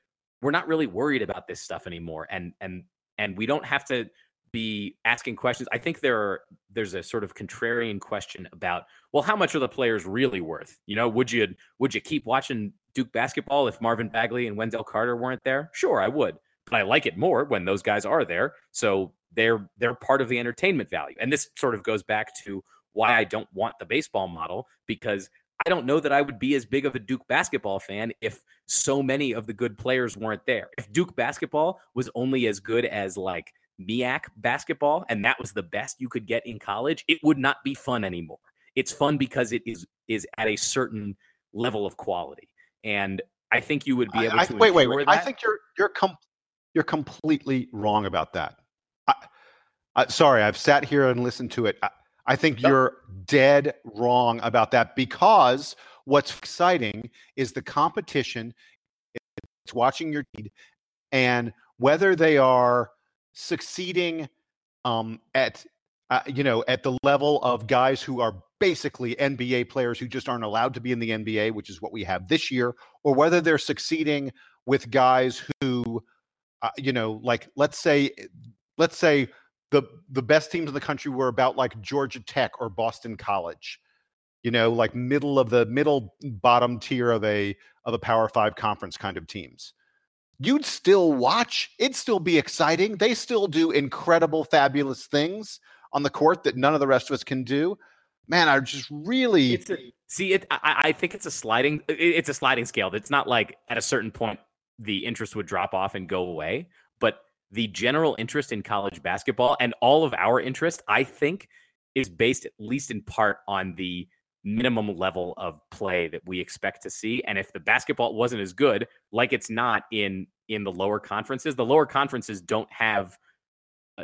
we're not really worried about this stuff anymore. And, and, and we don't have to be asking questions. I think there are, there's a sort of contrarian question about, well, how much are the players really worth? You know, would you, would you keep watching Duke basketball if Marvin Bagley and Wendell Carter weren't there? Sure, I would, but I like it more when those guys are there. So they're, they're part of the entertainment value. And this sort of goes back to why I don't want the baseball model, because I don't know that I would be as big of a Duke basketball fan if so many of the good players weren't there. If Duke basketball was only as good as like M E A C basketball, and that was the best you could get in college, it would not be fun anymore. It's fun because it is is at a certain level of quality, and I think you would be able I, to I, wait. Wait, wait. That. I think you're you're com- you're completely wrong about that. I, I, sorry, I've sat here and listened to it. I, I think you're dead wrong about that, because what's exciting is the competition. It's watching your team, and whether they are succeeding um, at uh, you know at the level of guys who are basically N B A players who just aren't allowed to be in the N B A, which is what we have this year, or whether they're succeeding with guys who uh, you know like let's say let's say. The the best teams in the country were about like Georgia Tech or Boston College, you know, like middle of the middle bottom tier of a of a Power Five conference kind of teams. You'd still watch. It'd still be exciting. They still do incredible, fabulous things on the court that none of the rest of us can do. Man, I just really it's a, see it. I, I think it's a sliding. It's a sliding scale. It's not like at a certain point the interest would drop off and go away, but the general interest in college basketball, and all of our interest, I think, is based at least in part on the minimum level of play that we expect to see. And if the basketball wasn't as good, like it's not in, in the lower conferences, the lower conferences don't have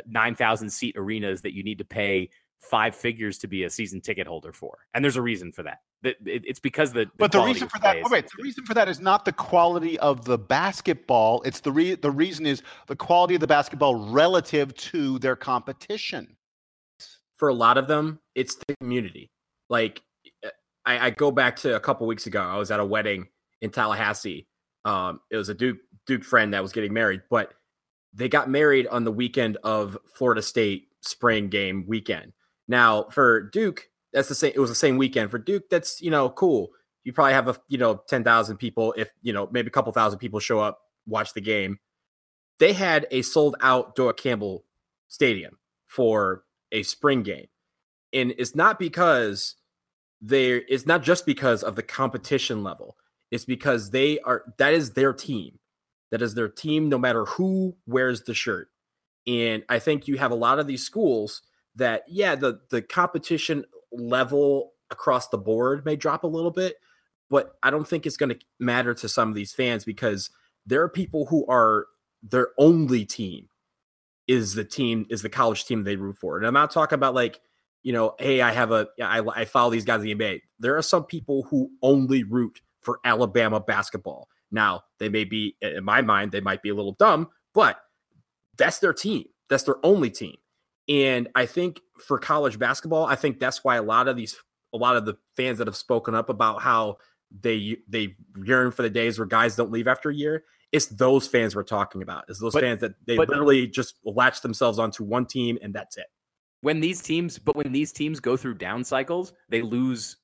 nine thousand seat arenas that you need to pay five figures to be a season ticket holder for. And there's a reason for that. It's because the, the but the reason for that oh wait, the reason for that is not the quality of the basketball. It's the re- the reason is the quality of the basketball relative to their competition. For a lot of them, it's the community. Like I, I go back to a couple weeks ago. I was at a wedding in Tallahassee. Um, it was a Duke Duke friend that was getting married, but they got married on the weekend of Florida State spring game weekend. Now for Duke, that's the same. It was the same weekend for Duke. That's, you know, cool. you probably have a, you know, ten thousand people, if, you know, maybe a couple thousand people show up, watch the game. They had a sold out Bird Campbell Stadium for a spring game. And it's not because they, it's not just because of the competition level. It's because they are, that is their team. That is their team, no matter who wears the shirt. And I think you have a lot of these schools that, yeah, the, the competition level across the board may drop a little bit, but I don't think it's going to matter to some of these fans, because there are people who are, their only team is the team, is the college team they root for. And I'm not talking about like, you know, hey, I have a, I, I follow these guys in the N B A. There are some people who only root for Alabama basketball. Now, they may be, in my mind, they might be a little dumb, but that's their team. That's their only team. And I think for college basketball, I think that's why a lot of these, a lot of the fans that have spoken up about how they they yearn for the days where guys don't leave after a year, it's those fans we're talking about. It's those but, fans that they but, literally just latch themselves onto one team, and that's it. When these teams, but when these teams go through down cycles, they lose,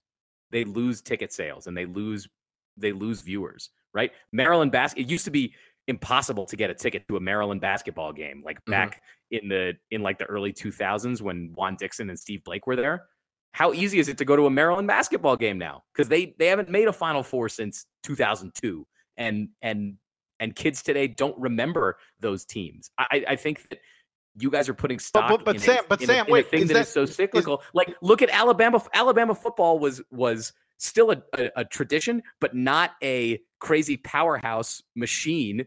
they lose ticket sales, and they lose, they lose viewers. Right? Maryland basket. It used to be impossible to get a ticket to a Maryland basketball game, like back mm-hmm. in the in like the early two thousands when Juan Dixon and Steve Blake were there. How easy is it to go to a Maryland basketball game now? Because they they haven't made a Final Four since two thousand two, and and and kids today don't remember those teams. I, I think that you guys are putting stock. But, but, but in Sam, a, but in Sam, a, in wait, a thing is that, that is so cyclical. Is, like, look at Alabama. Alabama football was was. Still a, a, a tradition, but not a crazy powerhouse machine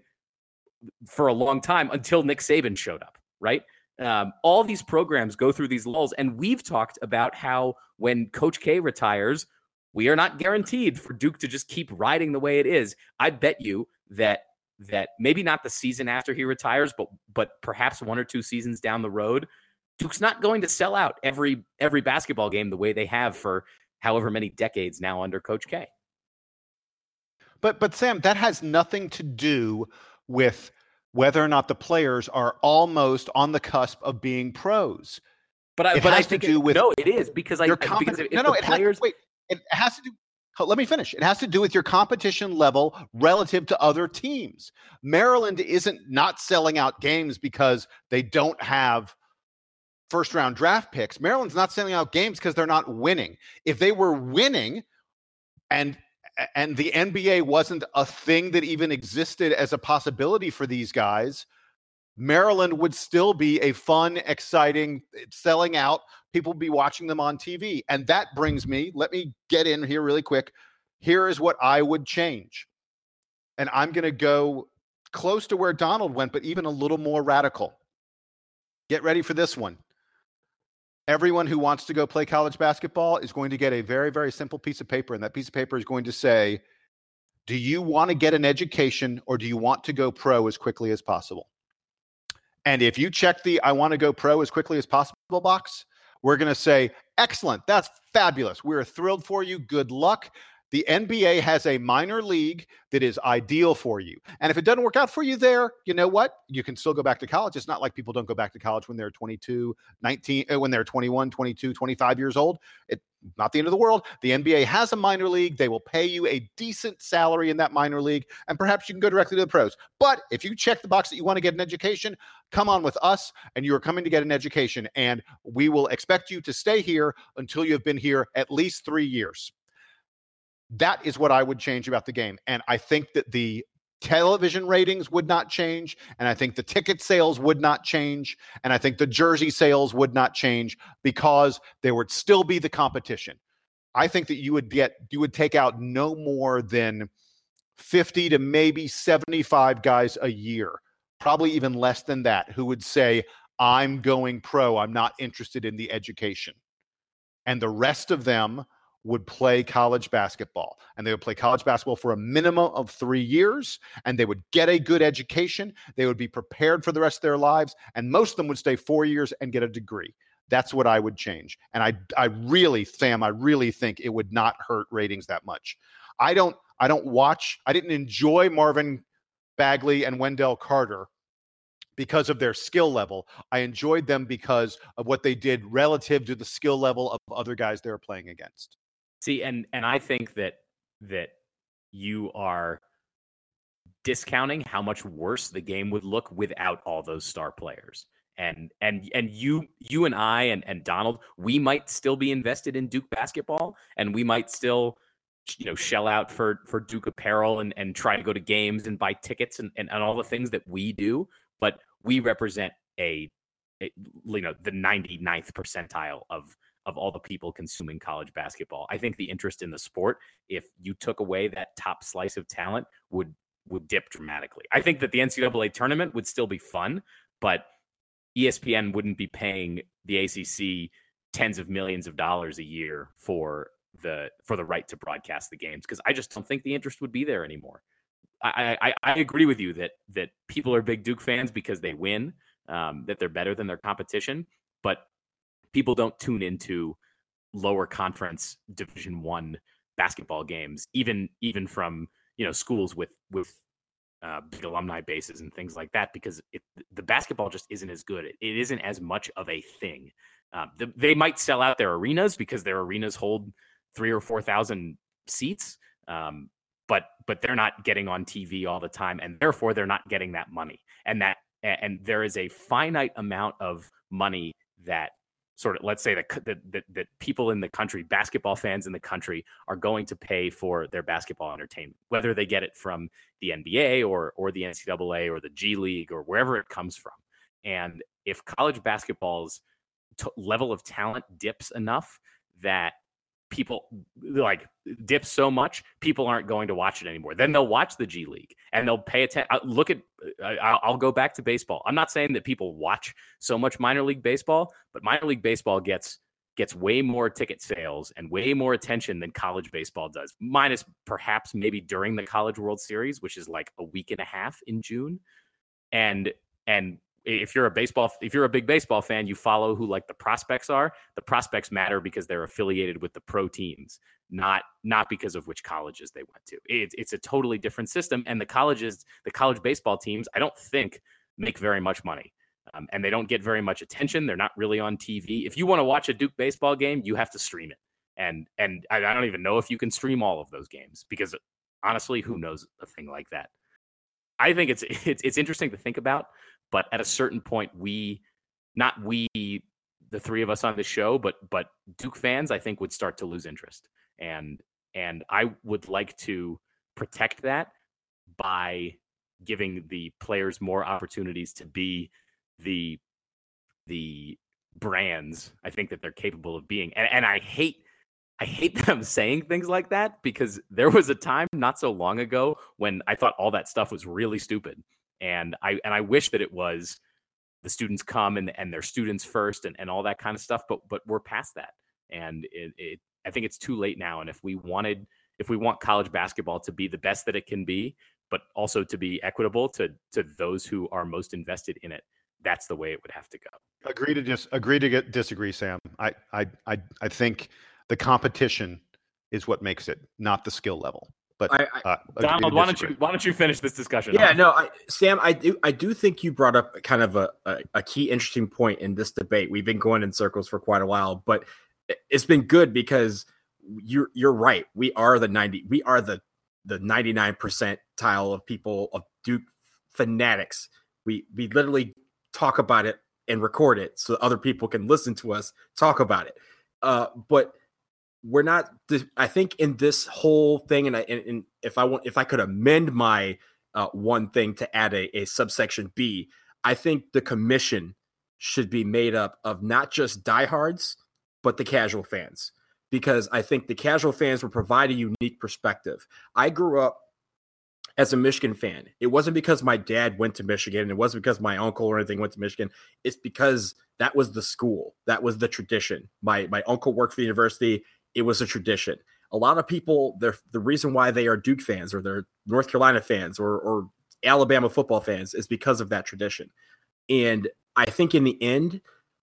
for a long time until Nick Saban showed up, right? Um, all these programs go through these lulls, and we've talked about how when Coach K retires, we are not guaranteed for Duke to just keep riding the way it is. I bet you that that maybe not the season after he retires, but but perhaps one or two seasons down the road, Duke's not going to sell out every every basketball game the way they have for however many decades now under Coach K. But but Sam, that has nothing to do with whether or not the players are almost on the cusp of being pros. But I, it but has I think to do it, with no, it is because I because if no no it players, has, wait it has to do. Let me finish. It has to do with your competition level relative to other teams. Maryland isn't not selling out games because they don't have first round draft picks. Maryland's not sending out games because they're not winning. If they were winning and and the N B A wasn't a thing that even existed as a possibility for these guys, Maryland would still be a fun, exciting, selling out. People would be watching them on T V. And that brings me, let me get in here really quick. Here is what I would change. And I'm going to go close to where Donald went, but even a little more radical. Get ready for this one. Everyone who wants to go play college basketball is going to get a very, very simple piece of paper. And that piece of paper is going to say, do you want to get an education or do you want to go pro as quickly as possible? And if you check the I want to go pro as quickly as possible box, we're going to say, excellent. That's fabulous. We're thrilled for you. Good luck. The N B A has a minor league that is ideal for you. And if it doesn't work out for you there, you know what? You can still go back to college. It's not like people don't go back to college when they're twenty-two, nineteen, when they're twenty-one, twenty-two, twenty-five years old. It's not the end of the world. The N B A has a minor league. They will pay you a decent salary in that minor league, and perhaps you can go directly to the pros. But if you check the box that you want to get an education, come on with us, and you are coming to get an education, and we will expect you to stay here until you have been here at least three years. That is what I would change about the game. And I think that the television ratings would not change. And I think the ticket sales would not change. And I think the jersey sales would not change because there would still be the competition. I think that you would get, you would take out no more than fifty to maybe seventy-five guys a year, probably even less than that, who would say, I'm going pro. I'm not interested in the education. And the rest of them would play college basketball, and they would play college basketball for a minimum of three years, and they would get a good education. They would be prepared for the rest of their lives, and most of them would stay four years and get a degree. That's what I would change. And I, I really, Sam, I really think it would not hurt ratings that much. I don't, I don't watch, I didn't enjoy Marvin Bagley and Wendell Carter because of their skill level. I enjoyed them because of what they did relative to the skill level of other guys they were playing against. See, and and I think that that you are discounting how much worse the game would look without all those star players. And and and you you and I and, and Donald, we might still be invested in Duke basketball, and we might still, you know, shell out for for Duke apparel and, and try to go to games and buy tickets and, and, and all the things that we do. But we represent a, a you know, the ninety-ninth percentile of of all the people consuming college basketball. I think the interest in the sport, if you took away that top slice of talent, would would dip dramatically. I think that the N C double A tournament would still be fun, but E S P N wouldn't be paying the A C C tens of millions of dollars a year for the for the right to broadcast the games, because I just don't think the interest would be there anymore. I, I, I agree with you that that people are big Duke fans because they win, um, that they're better than their competition, but people don't tune into lower conference Division One basketball games, even even from you know schools with with uh, big alumni bases and things like that, because it, the basketball just isn't as good. It, it isn't as much of a thing. Um, the, they might sell out their arenas because their arenas hold three or four thousand seats, um, but but they're not getting on T V all the time, and therefore they're not getting that money. And that and there is a finite amount of money that sort of, let's say that that that people in the country, basketball fans in the country, are going to pay for their basketball entertainment, whether they get it from the N B A or or the N C double A or the G League or wherever it comes from. And if college basketball's t- level of talent dips enough that people like dip so much, people aren't going to watch it anymore. Then they'll watch the G League and they'll pay attention. Look at, I'll go back to baseball. I'm not saying that people watch so much minor league baseball, but minor league baseball gets, gets way more ticket sales and way more attention than college baseball does, minus perhaps maybe during the College World Series, which is like a week and a half in June. And, and, If you're a baseball, if you're a big baseball fan, you follow who like the prospects are. The prospects matter because they're affiliated with the pro teams, not not because of which colleges they went to. It, it's a totally different system, and the colleges, the college baseball teams, I don't think make very much money, um, and they don't get very much attention. They're not really on T V. If you want to watch a Duke baseball game, you have to stream it, and and I, I don't even know if you can stream all of those games because honestly, who knows a thing like that? I think it's it's it's interesting to think about. But at a certain point, we, not we, the three of us on the show, but but Duke fans, I think, would start to lose interest. And and I would like to protect that by giving the players more opportunities to be the the brands I think that they're capable of being. And and I hate I hate that I'm saying things like that, because there was a time not so long ago when I thought all that stuff was really stupid. And I and I wish that it was the students come and, and their students first and, and all that kind of stuff. But but we're past that. And it, it, I think it's too late now. And if we wanted if we want college basketball to be the best that it can be, but also to be equitable to to those who are most invested in it, that's the way it would have to go. Agree to dis- agree to get, disagree, Sam. I, I I I think the competition is what makes it, not the skill level. But I, I, uh, Donald, why don't you why don't you finish this discussion? Yeah, huh? no, I, Sam, I do I do think you brought up kind of a, a, a key interesting point in this debate. We've been going in circles for quite a while, but it's been good because you're you're right. We are the ninety, we are the the ninety-nine percentile of people, of Duke fanatics. We we literally talk about it and record it so other people can listen to us talk about it. Uh, but We're not. I think in this whole thing, and, I, and, and if I want, if I could amend my uh, one thing to add a, a subsection B, I think the commission should be made up of not just diehards, but the casual fans, because I think the casual fans will provide a unique perspective. I grew up as a Michigan fan. It wasn't because my dad went to Michigan, and it wasn't because my uncle or anything went to Michigan. It's because that was the school, that was the tradition. My my uncle worked for the university. It was a tradition. A lot of people, the reason why they are Duke fans or they're North Carolina fans or, or Alabama football fans is because of that tradition. And I think in the end,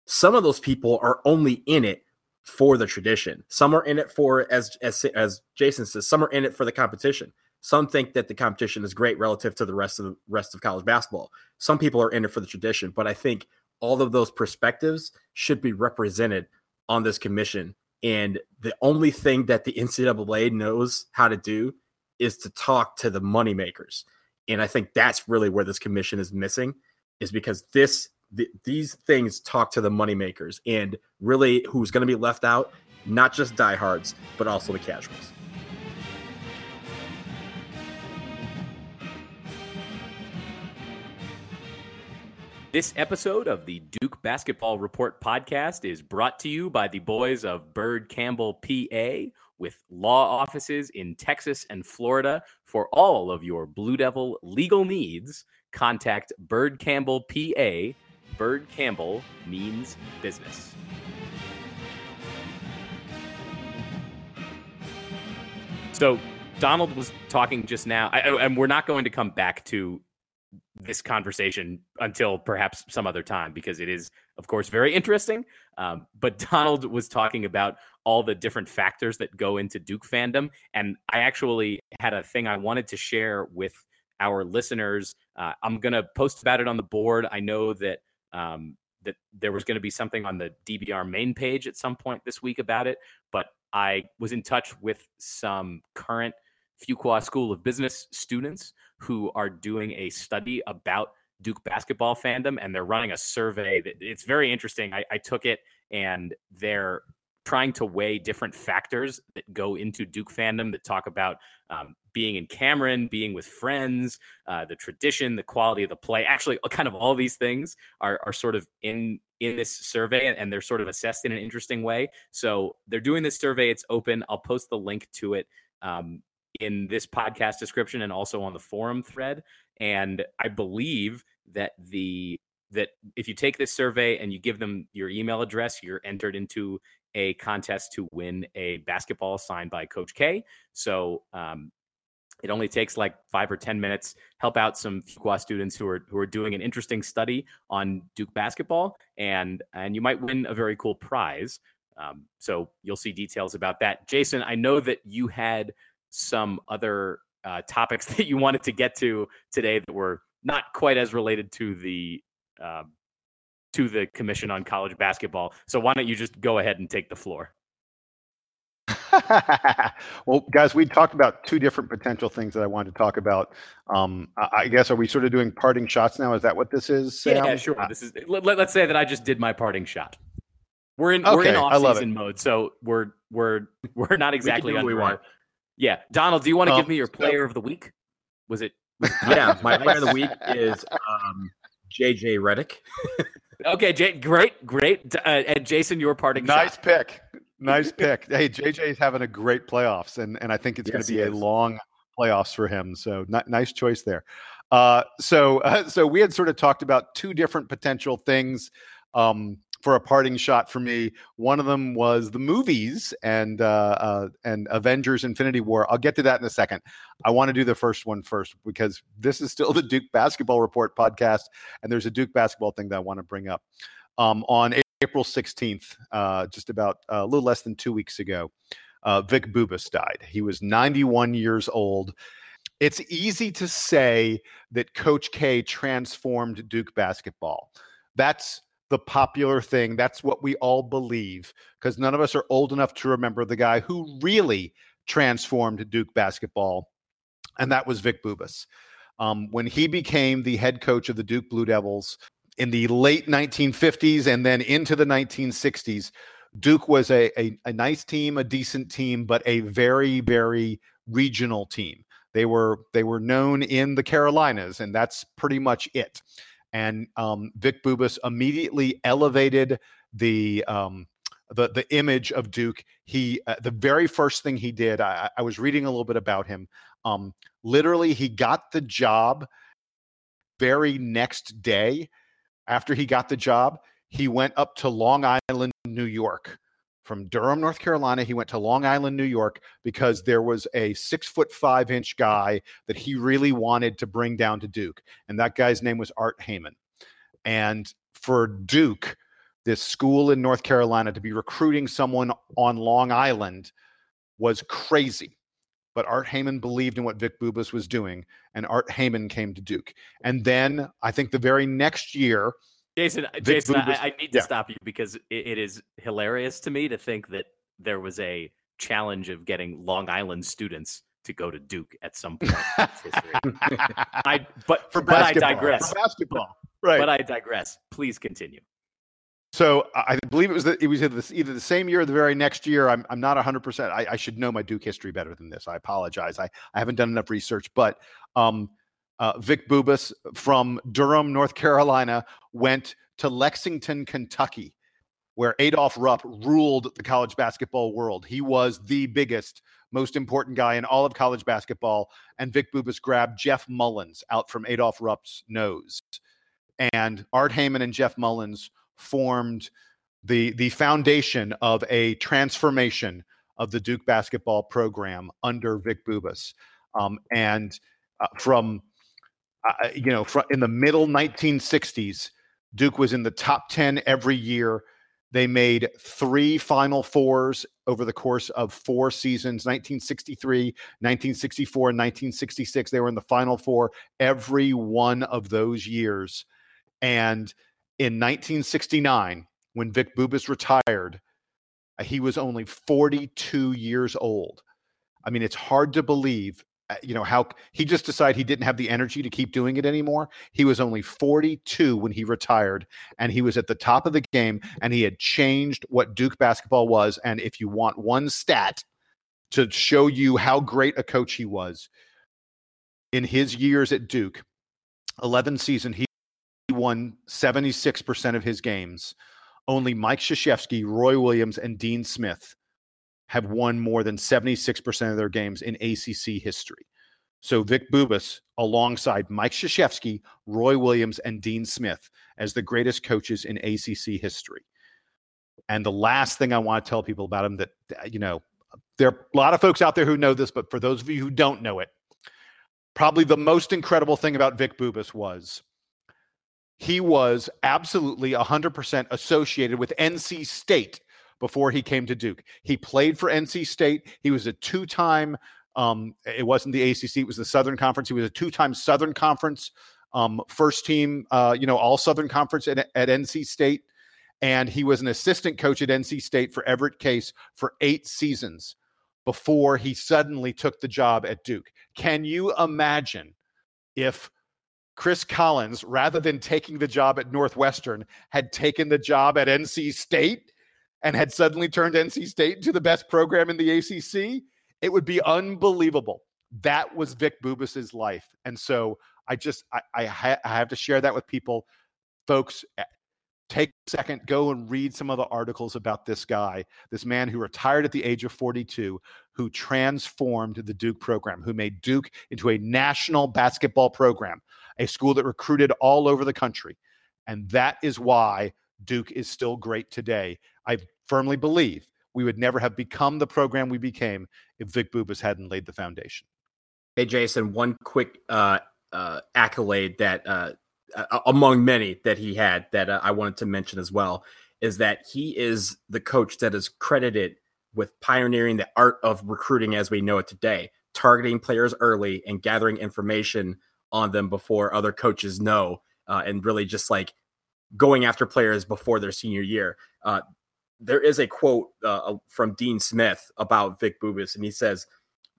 some of those people are only in it for the tradition. Some are in it for, as as as Jason says, some are in it for the competition. Some think that the competition is great relative to the rest of the rest of college basketball. Some people are in it for the tradition, but I think all of those perspectives should be represented on this commission And the only thing that the N C double A knows how to do is to talk to the moneymakers. And I think that's really where this commission is missing, is because this th- these things talk to the moneymakers, and really who's going to be left out, not just diehards, but also the casuals. This episode of the Duke Basketball Report podcast is brought to you by the boys of Bird Campbell, P A, with law offices in Texas and Florida. For all of your Blue Devil legal needs, contact Bird Campbell, P A. Bird Campbell means business. So Donald was talking just now, I, and we're not going to come back to this conversation until perhaps some other time, because it is, of course, very interesting. Um, but Donald was talking about all the different factors that go into Duke fandom. And I actually had a thing I wanted to share with our listeners. Uh, I'm going to post about it on the board. I know that um, that there was going to be something on the D B R main page at some point this week about it. But I was in touch with some current Fuqua School of Business students who are doing a study about Duke basketball fandom, and they're running a survey. It's very interesting. I, I took it, and they're trying to weigh different factors that go into Duke fandom that talk about um, being in Cameron, being with friends, uh, the tradition, the quality of the play. Actually, kind of all these things are, are sort of in, in this survey, and they're sort of assessed in an interesting way. So they're doing this survey. It's open. I'll post the link to it Um, in this podcast description and also on the forum thread. And I believe that the that if you take this survey and you give them your email address, you're entered into a contest to win a basketball signed by Coach K. So um, it only takes like five or ten minutes. Help out some Fuqua students who are who are doing an interesting study on Duke basketball, and and you might win a very cool prize. Um, so you'll see details about that. Jason, I know that you had some other uh, topics that you wanted to get to today that were not quite as related to the uh, to the Commission on College Basketball. So why don't you just go ahead and take the floor? Well, guys, we talked about two different potential things that I wanted to talk about. Um, I guess, are we sort of doing parting shots now? Is that what this is, Sam? Yeah, sure. Uh, this is. Let, let's say that I just did my parting shot. We're in okay, we're in off season mode, so we're we're we're not exactly on what we want. Yeah. Donald, do you want to um, give me your player so, of the week? Was it? Was it yeah. My player of the week is um, J J Redick. okay. J- great. Great. Uh, and Jason, your parting nice shot. Nice pick. Nice pick. Hey, J J is having a great playoffs, and, and I think it's yes, going to be a long playoffs for him. So n- nice choice there. Uh, so, uh, so we had sort of talked about two different potential things um, for a parting shot for me. One of them was the movies and uh, uh, and Avengers Infinity War. I'll get to that in a second. I want to do the first one first, because this is still the Duke Basketball Report podcast, and there's a Duke basketball thing that I want to bring up. Um, on April sixteenth, uh, just about a little less than two weeks ago, uh, Vic Bubas died. He was ninety-one years old. It's easy to say that Coach K transformed Duke basketball. That's the popular thing. That's what we all believe, because none of us are old enough to remember the guy who really transformed Duke basketball, and that was Vic Bubas. Um, when he became the head coach of the Duke Blue Devils in the late nineteen fifties and then into the nineteen sixties, Duke was a, a, a nice team, a decent team, but a very, very regional team. They were, they were known in the Carolinas, and that's pretty much it. And um, Vic Bubas immediately elevated the um, the the image of Duke. He uh, the very first thing he did, I, I was reading a little bit about him. Um, literally, he got the job. Very next day, after he got the job, he went up to Long Island, New York. From Durham, North Carolina, he went to Long Island, New York, because there was a six foot five inch guy that he really wanted to bring down to Duke. And that guy's name was Art Heyman. And for Duke, this school in North Carolina, to be recruiting someone on Long Island was crazy. But Art Heyman believed in what Vic Bubas was doing, and Art Heyman came to Duke. And then I think the very next year, Jason, Vic Jason, Bubas, I, I need to yeah. stop you, because it, it is hilarious to me to think that there was a challenge of getting Long Island students to go to Duke at some point in history. I, but for but basketball. I digress. For basketball, right? But I digress. Please continue. So I believe it was the, it was either the same year or the very next year. I'm I'm not one hundred percent. I, I should know my Duke history better than this. I apologize. I, I haven't done enough research. But um, uh, Vic Bubas from Durham, North Carolina, went to Lexington, Kentucky, where Adolph Rupp ruled the college basketball world. He was the biggest, most important guy in all of college basketball. And Vic Bubas grabbed Jeff Mullins out from Adolph Rupp's nose. And Art Heyman and Jeff Mullins formed the the foundation of a transformation of the Duke basketball program under Vic Bubas, um, and uh, from uh, you know from in the middle nineteen sixties, Duke was in the top ten every year. They made three Final Fours over the course of four seasons: nineteen sixty-three, nineteen sixty-four, and nineteen sixty-six. They were in the Final Four every one of those years, and in nineteen sixty-nine, when Vic Bubas retired, he was only forty-two years old. I mean, it's hard to believe, you know, how he just decided he didn't have the energy to keep doing it anymore. He was only forty-two when he retired, and he was at the top of the game, and he had changed what Duke basketball was. And if you want one stat to show you how great a coach he was, in his years at Duke, eleven season, he won seventy-six percent of his games. Only Mike Krzyzewski, Roy Williams, and Dean Smith have won more than seventy-six percent of their games in A C C history. So Vic Bubas, alongside Mike Krzyzewski, Roy Williams, and Dean Smith, as the greatest coaches in A C C history. And the last thing I want to tell people about him, that, you know, there are a lot of folks out there who know this, but for those of you who don't know it, probably the most incredible thing about Vic Bubas was he was absolutely one hundred percent associated with N C State before he came to Duke. He played for N C State. He was a two-time, um, it wasn't the A C C, it was the Southern Conference. He was a two-time Southern Conference, um, first team, uh, you know, all Southern Conference at, at N C State. And he was an assistant coach at N C State for Everett Case for eight seasons before he suddenly took the job at Duke. Can you imagine if Chris Collins, rather than taking the job at Northwestern, had taken the job at N C State and had suddenly turned N C State into the best program in the A C C? It would be unbelievable. That was Vic Bubas's life. And so I just, I, I, ha- I have to share that with people. Folks, take a second, go and read some of the articles about this guy, this man who retired at the age of forty-two, who transformed the Duke program, who made Duke into a national basketball program, a school that recruited all over the country. And that is why Duke is still great today. I firmly believe we would never have become the program we became if Vic Bubas hadn't laid the foundation. Hey, Jason, one quick uh, uh, accolade that uh, uh, among many that he had that uh, I wanted to mention as well is that he is the coach that is credited with pioneering the art of recruiting as we know it today, targeting players early and gathering information on them before other coaches know, uh, and really just like going after players before their senior year. Uh, there is a quote uh, from Dean Smith about Vic Bubas, and he says,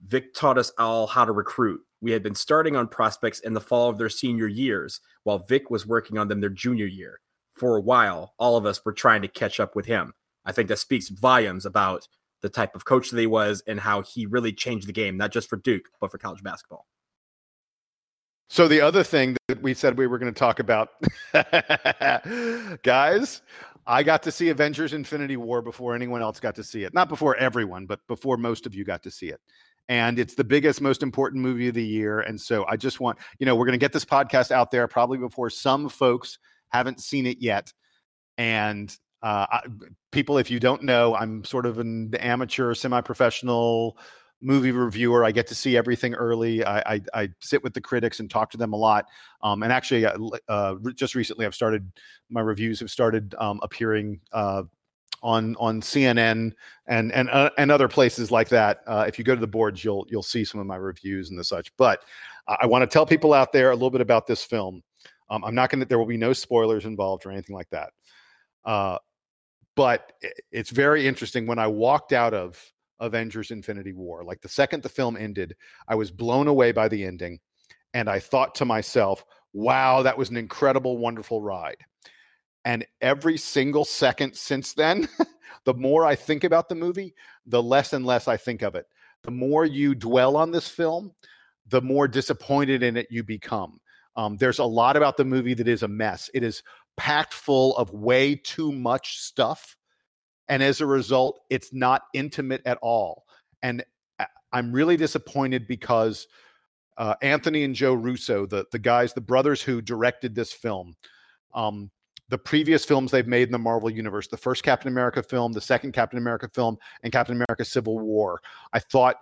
"Vic taught us all how to recruit. We had been starting on prospects in the fall of their senior years while Vic was working on them their junior year. For a while, all of us were trying to catch up with him." I think that speaks volumes about the type of coach that he was and how he really changed the game, not just for Duke, but for college basketball. So the other thing that we said we were going to talk about, guys, I got to see Avengers Infinity War before anyone else got to see it. Not before everyone, but before most of you got to see it. And it's the biggest, most important movie of the year. And so I just want, you know, we're going to get this podcast out there probably before some folks haven't seen it yet. And uh, I, people, if you don't know, I'm sort of an amateur, semi-professional movie reviewer. I get to see everything early. I, I, I sit with the critics and talk to them a lot. Um, and actually, uh, uh, just recently, I've started my reviews have started um, appearing uh, on on C N N and and uh, and other places like that. Uh, if you go to the boards, you'll you'll see some of my reviews and the such. But I want to tell people out there a little bit about this film. Um, I'm not going to. There will be no spoilers involved or anything like that. Uh, But it's very interesting. When I walked out of Avengers Infinity War, like the second the film ended, I was blown away by the ending. And I thought to myself, wow, that was an incredible, wonderful ride. And every single second since then, the more I think about the movie, the less and less I think of it. The more you dwell on this film, the more disappointed in it you become. Um, there's a lot about the movie that is a mess. It is packed full of way too much stuff. And as a result, it's not intimate at all. And I'm really disappointed because uh, Anthony and Joe Russo, the, the guys, the brothers who directed this film, um, the previous films they've made in the Marvel Universe, the first Captain America film, the second Captain America film, and Captain America Civil War. I thought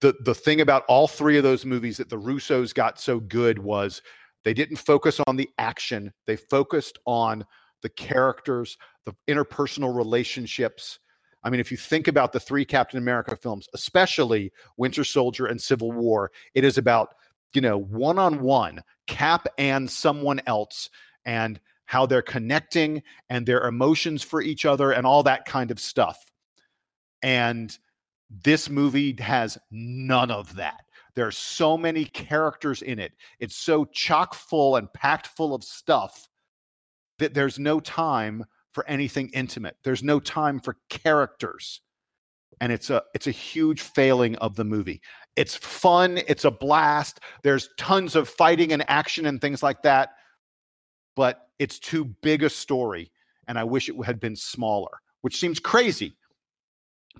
the the thing about all three of those movies that the Russos got so good was they didn't focus on the action. They focused on the characters, the interpersonal relationships. I mean, if you think about the three Captain America films, especially Winter Soldier and Civil War, it is about, you know, one-on-one, Cap and someone else, and how they're connecting and their emotions for each other and all that kind of stuff. And this movie has none of that. There are so many characters in it. It's so chock full and packed full of stuff that there's no time for anything intimate. There's no time for characters. And it's a it's a huge failing of the movie. It's fun. It's a blast. There's tons of fighting and action and things like that. But it's too big a story, and I wish it had been smaller, which seems crazy.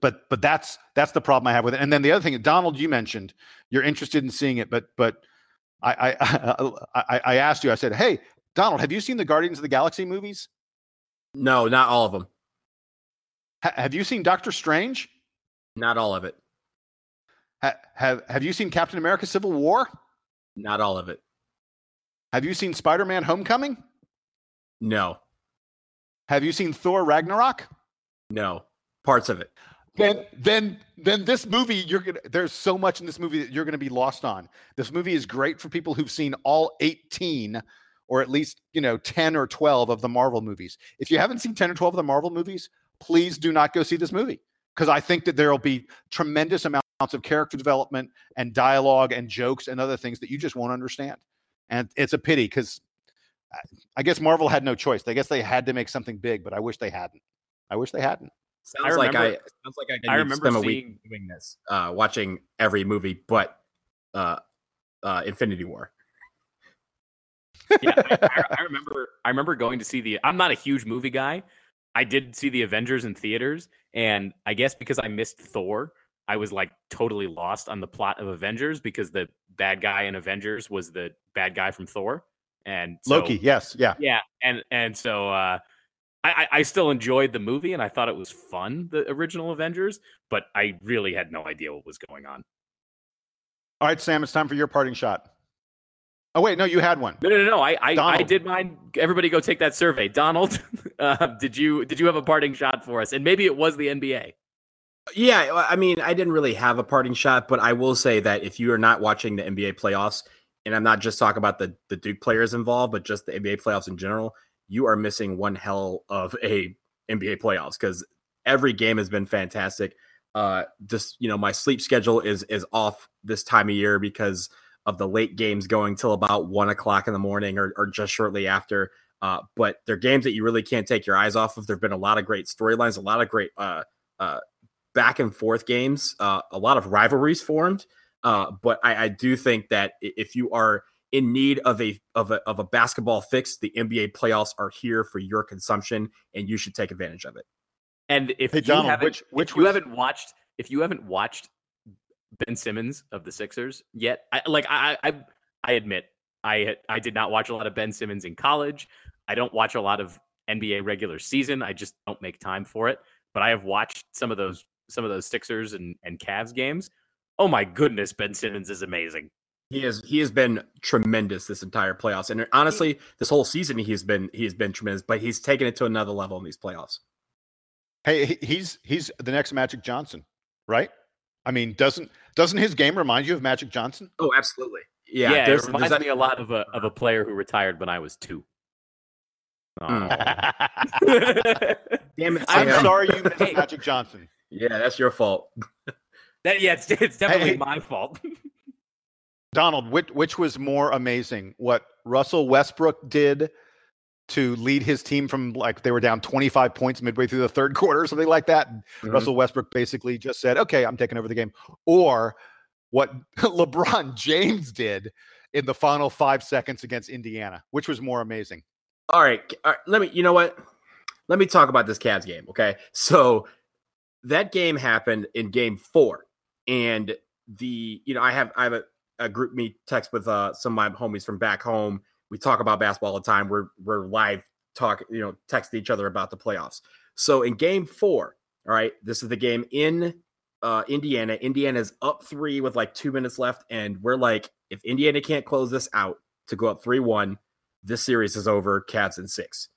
But but that's that's the problem I have with it. And then the other thing, Donald, you mentioned you're interested in seeing it, but but I I I, I asked you, I said, hey, Donald, have you seen the Guardians of the Galaxy movies? No, not all of them. H- have you seen Doctor Strange? Not all of it. H- have Have you seen Captain America: Civil War? Not all of it. Have you seen Spider-Man Homecoming? No. Have you seen Thor Ragnarok? No. Parts of it. Then then then this movie, you're gonna there's so much in this movie that you're gonna be lost on. This movie is great for people who've seen all eighteen or at least, you know, ten or twelve of the Marvel movies. If you haven't seen ten or twelve of the Marvel movies, please do not go see this movie. Because I think that there'll be tremendous amounts of character development and dialogue and jokes and other things that you just won't understand. And it's a pity because I guess Marvel had no choice. I guess they had to make something big, but I wish they hadn't. I wish they hadn't. Sounds I remember, like I sounds like I, didn't I remember seeing, a week doing this, uh, watching every movie but uh, uh, Infinity War. yeah, I, I remember. I remember going to see the. I'm not a huge movie guy. I did see the Avengers in theaters, and I guess because I missed Thor, I was like totally lost on the plot of Avengers because the bad guy in Avengers was the bad guy from Thor and so, Loki. Yes. Yeah. Yeah. And, and so uh, I, I still enjoyed the movie and I thought it was fun, the original Avengers, but I really had no idea what was going on. All right, Sam, it's time for your parting shot. Oh wait, no, you had one. No, no, no. no. I, I, I did mine. Everybody go take that survey. Donald, uh, did you, did you have a parting shot for us? And maybe it was the N B A. Yeah, I mean, I didn't really have a parting shot, but I will say that if you are not watching the N B A playoffs, and I'm not just talking about the, the Duke players involved, but just the N B A playoffs in general, you are missing one hell of a N B A playoffs because every game has been fantastic. Uh, just, you know, my sleep schedule is is off this time of year because of the late games going till about one o'clock in the morning or, or just shortly after. Uh, but they're games that you really can't take your eyes off of. There have been a lot of great storylines, a lot of great uh, uh, back and forth games, uh, a lot of rivalries formed. Uh, but I, I do think that if you are in need of a, of a, of a basketball fix, the N B A playoffs are here for your consumption and you should take advantage of it. And if, hey, you, Donald, haven't, which, which if was... you haven't watched, if you haven't watched Ben Simmons of the Sixers yet, I, like I, I, I admit I, I did not watch a lot of Ben Simmons in college. I don't watch a lot of N B A regular season. I just don't make time for it, but I have watched some of those some of those Sixers and, and Cavs games. Oh my goodness, Ben Simmons is amazing. He is he has been tremendous this entire playoffs. And honestly, this whole season he's been he's been tremendous, but he's taken it to another level in these playoffs. Hey, he's he's the next Magic Johnson, right? I mean, doesn't doesn't his game remind you of Magic Johnson? Oh, absolutely. Yeah, yeah there's, it reminds there's me a lot of a of a player who retired when I was two. Oh. Damn it! I'm Sam. sorry you missed Magic Johnson. Yeah, that's your fault. That yeah, it's, it's definitely hey, my fault. Donald, which which was more amazing? What Russell Westbrook did to lead his team from, like, they were down twenty-five points midway through the third quarter or something like that. Mm-hmm. Russell Westbrook basically just said, okay, I'm taking over the game. Or what LeBron James did in the final five seconds against Indiana, which was more amazing. All right. All right. Let me, you know what? Let me talk about this Cavs game. Okay. So that game happened in game four, and the, you know, I have, I have a, a group meet text with uh, some of my homies from back home. We talk about basketball all the time. We're, we're live talking, you know, texting each other about the playoffs. So in game four, all right, this is the game in uh, Indiana. Indiana's up three with like two minutes left. And we're like, if Indiana can't close this out to go up three one, this series is over, Cavs in six.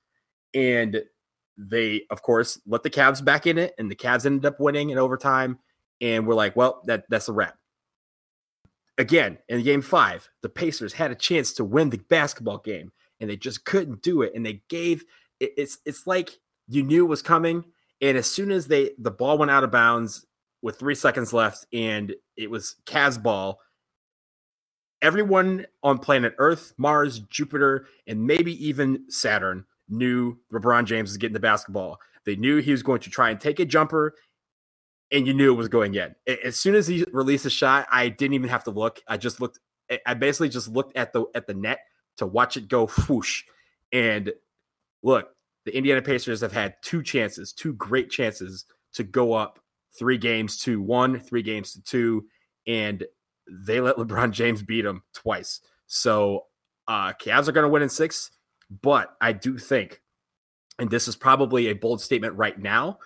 And they, of course, let the Cavs back in it. And the Cavs ended up winning in overtime. And we're like, well, that that's a wrap. Again, in game five, the Pacers had a chance to win the basketball game, and they just couldn't do it. And they gave it, it's it's like you knew it was coming. And as soon as they the ball went out of bounds with three seconds left, and it was Cavs ball, everyone on planet Earth, Mars, Jupiter, and maybe even Saturn knew LeBron James was getting the basketball. They knew he was going to try and take a jumper. And you knew it was going in. As soon as he released a shot, I didn't even have to look. I just looked. I basically just looked at the at the net to watch it go whoosh. And look, the Indiana Pacers have had two chances, two great chances to go up three games to one, three games to two, and they let LeBron James beat them twice. So uh, Cavs are going to win in six, but I do think, and this is probably a bold statement right now,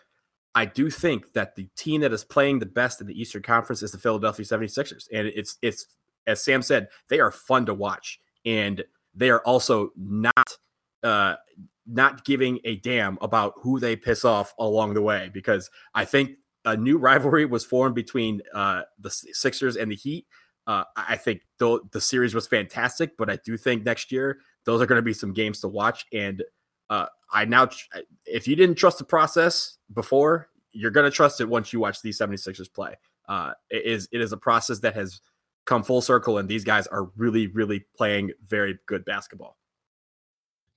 I do think that the team that is playing the best in the Eastern Conference is the Philadelphia seventy-sixers. And it's, it's as Sam said, they are fun to watch. And they are also not uh, not giving a damn about who they piss off along the way, because I think a new rivalry was formed between uh, the Sixers and the Heat. Uh, I think the, the series was fantastic, but I do think next year those are going to be some games to watch. And uh, I now, if you didn't trust the process before, you're going to trust it once you watch these seventy-sixers play. Uh, it is it is a process that has come full circle, and these guys are really, really playing very good basketball.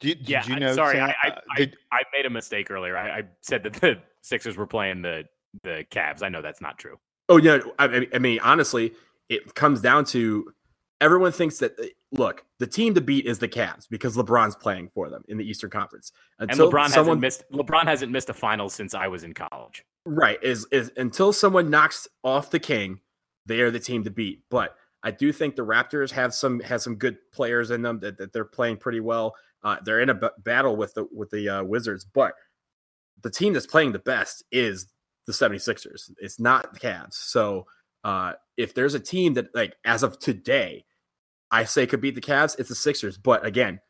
Did, did yeah, you know, sorry, Sam, I, I, did, I, I made a mistake earlier. I, I said that the Sixers were playing the the Cavs. I know that's not true. Oh, yeah. I, I mean, honestly, it comes down to everyone thinks that, look, the team to beat is the Cavs because LeBron's playing for them in the Eastern Conference. Until and LeBron someone, hasn't missed LeBron hasn't missed a final since I was in college. Right. Is is until someone knocks off the king, they are the team to beat. But I do think the Raptors have some has some good players in them that, that they're playing pretty well. Uh, they're in a b- battle with the with the uh, Wizards, but the team that's playing the best is the seventy-sixers. It's not the Cavs. So uh, if there's a team that, like, as of today, I say could beat the Cavs, it's the Sixers. But again,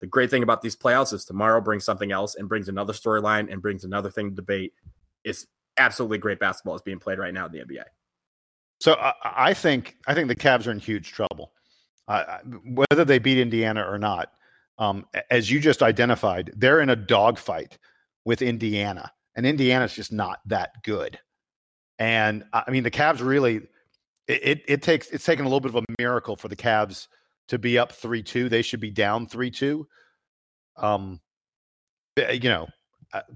the great thing about these playoffs is tomorrow brings something else and brings another storyline and brings another thing to debate. It's absolutely great basketball is being played right now in the N B A. So uh, I think I think the Cavs are in huge trouble, uh, whether they beat Indiana or not. Um, as you just identified, they're in a dogfight with Indiana, and Indiana's just not that good. And I mean, the Cavs really. It, it it takes it's taken a little bit of a miracle for the Cavs to be up three two. They should be down three two. Um, you know,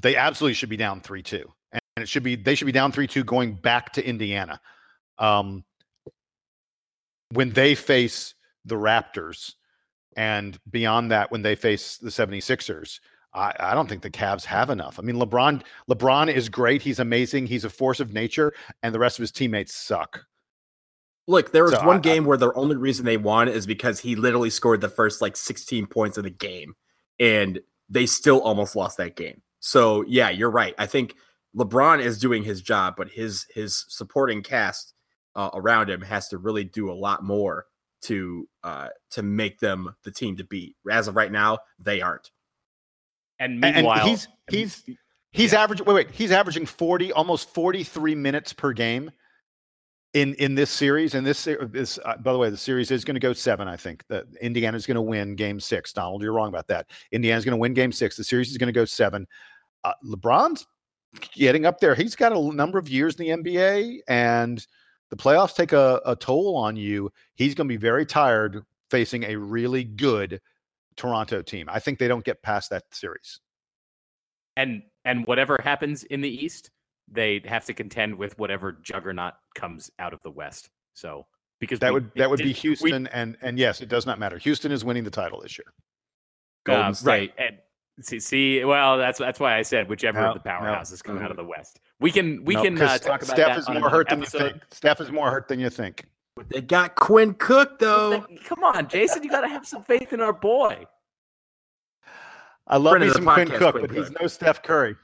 they absolutely should be down three two, and it should be they should be down three two going back to Indiana. Um, when they face the Raptors, and beyond that, when they face the seventy-sixers, I, I don't think the Cavs have enough. I mean, LeBron LeBron is great. He's amazing. He's a force of nature, and the rest of his teammates suck. Look, there was so one I, game where the only reason they won is because he literally scored the first like sixteen points of the game, and they still almost lost that game. So yeah, you're right. I think LeBron is doing his job, but his his supporting cast uh, around him has to really do a lot more to uh, to make them the team to beat. As of right now, they aren't. And meanwhile, and he's he's he's yeah. averaging. Wait, wait, he's averaging forty, almost forty-three minutes per game. In in this series, and this is, uh, by the way, the series is going to go seven, I think. The, Indiana's going to win game six. Donald, you're wrong about that. Indiana's going to win game six. The series is going to go seven. Uh, LeBron's getting up there. He's got a number of years in the N B A, and the playoffs take a, a toll on you. He's going to be very tired facing a really good Toronto team. I think they don't get past that series. And and whatever happens in the East, they have to contend with whatever juggernaut comes out of the West. So because that we, would that would did, be Houston, we, and and yes, it does not matter. Houston is winning the title this year. Golden um, State, right? And see, see, well, that's that's why I said whichever no, of the powerhouses no, come no. out of the West. We can we no, can uh, talk about that. Is on more hurt than you think. Steph is more hurt than you think. They got Quinn Cook, though. Come on, Jason, you got to have some faith in our boy. I love me some Quinn Cook, Quinn but Cook. He's no Steph Curry.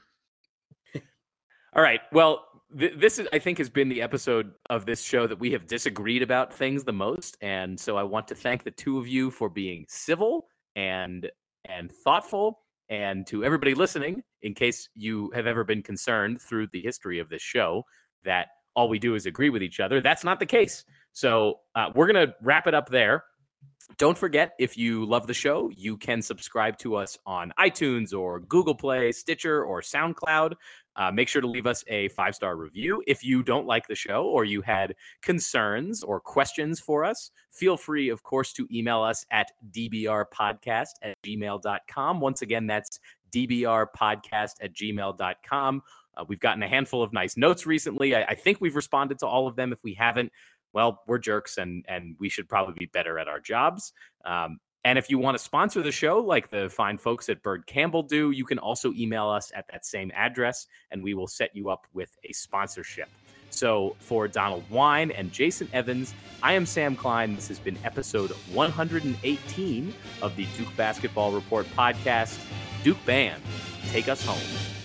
All right. Well, th- this is, I think, has been the episode of this show that we have disagreed about things the most, and so I want to thank the two of you for being civil and and thoughtful. And to everybody listening, in case you have ever been concerned through the history of this show that all we do is agree with each other, that's not the case. So uh, we're going to wrap it up there. Don't forget, if you love the show, you can subscribe to us on iTunes or Google Play, Stitcher, or SoundCloud. Uh, make sure to leave us a five-star review. If you don't like the show or you had concerns or questions for us, feel free, of course, to email us at d b r podcast at gmail dot com. Once again, that's d b r podcast at gmail dot com. Uh, we've gotten a handful of nice notes recently. I, I think we've responded to all of them. If we haven't, well, we're jerks, and and we should probably be better at our jobs. Um, and if you want to sponsor the show, like the fine folks at Bird Campbell do, you can also email us at that same address, and we will set you up with a sponsorship. So for Donald Wine and Jason Evans, I am Sam Klein. This has been episode one hundred eighteen of the Duke Basketball Report podcast. Duke Band, take us home.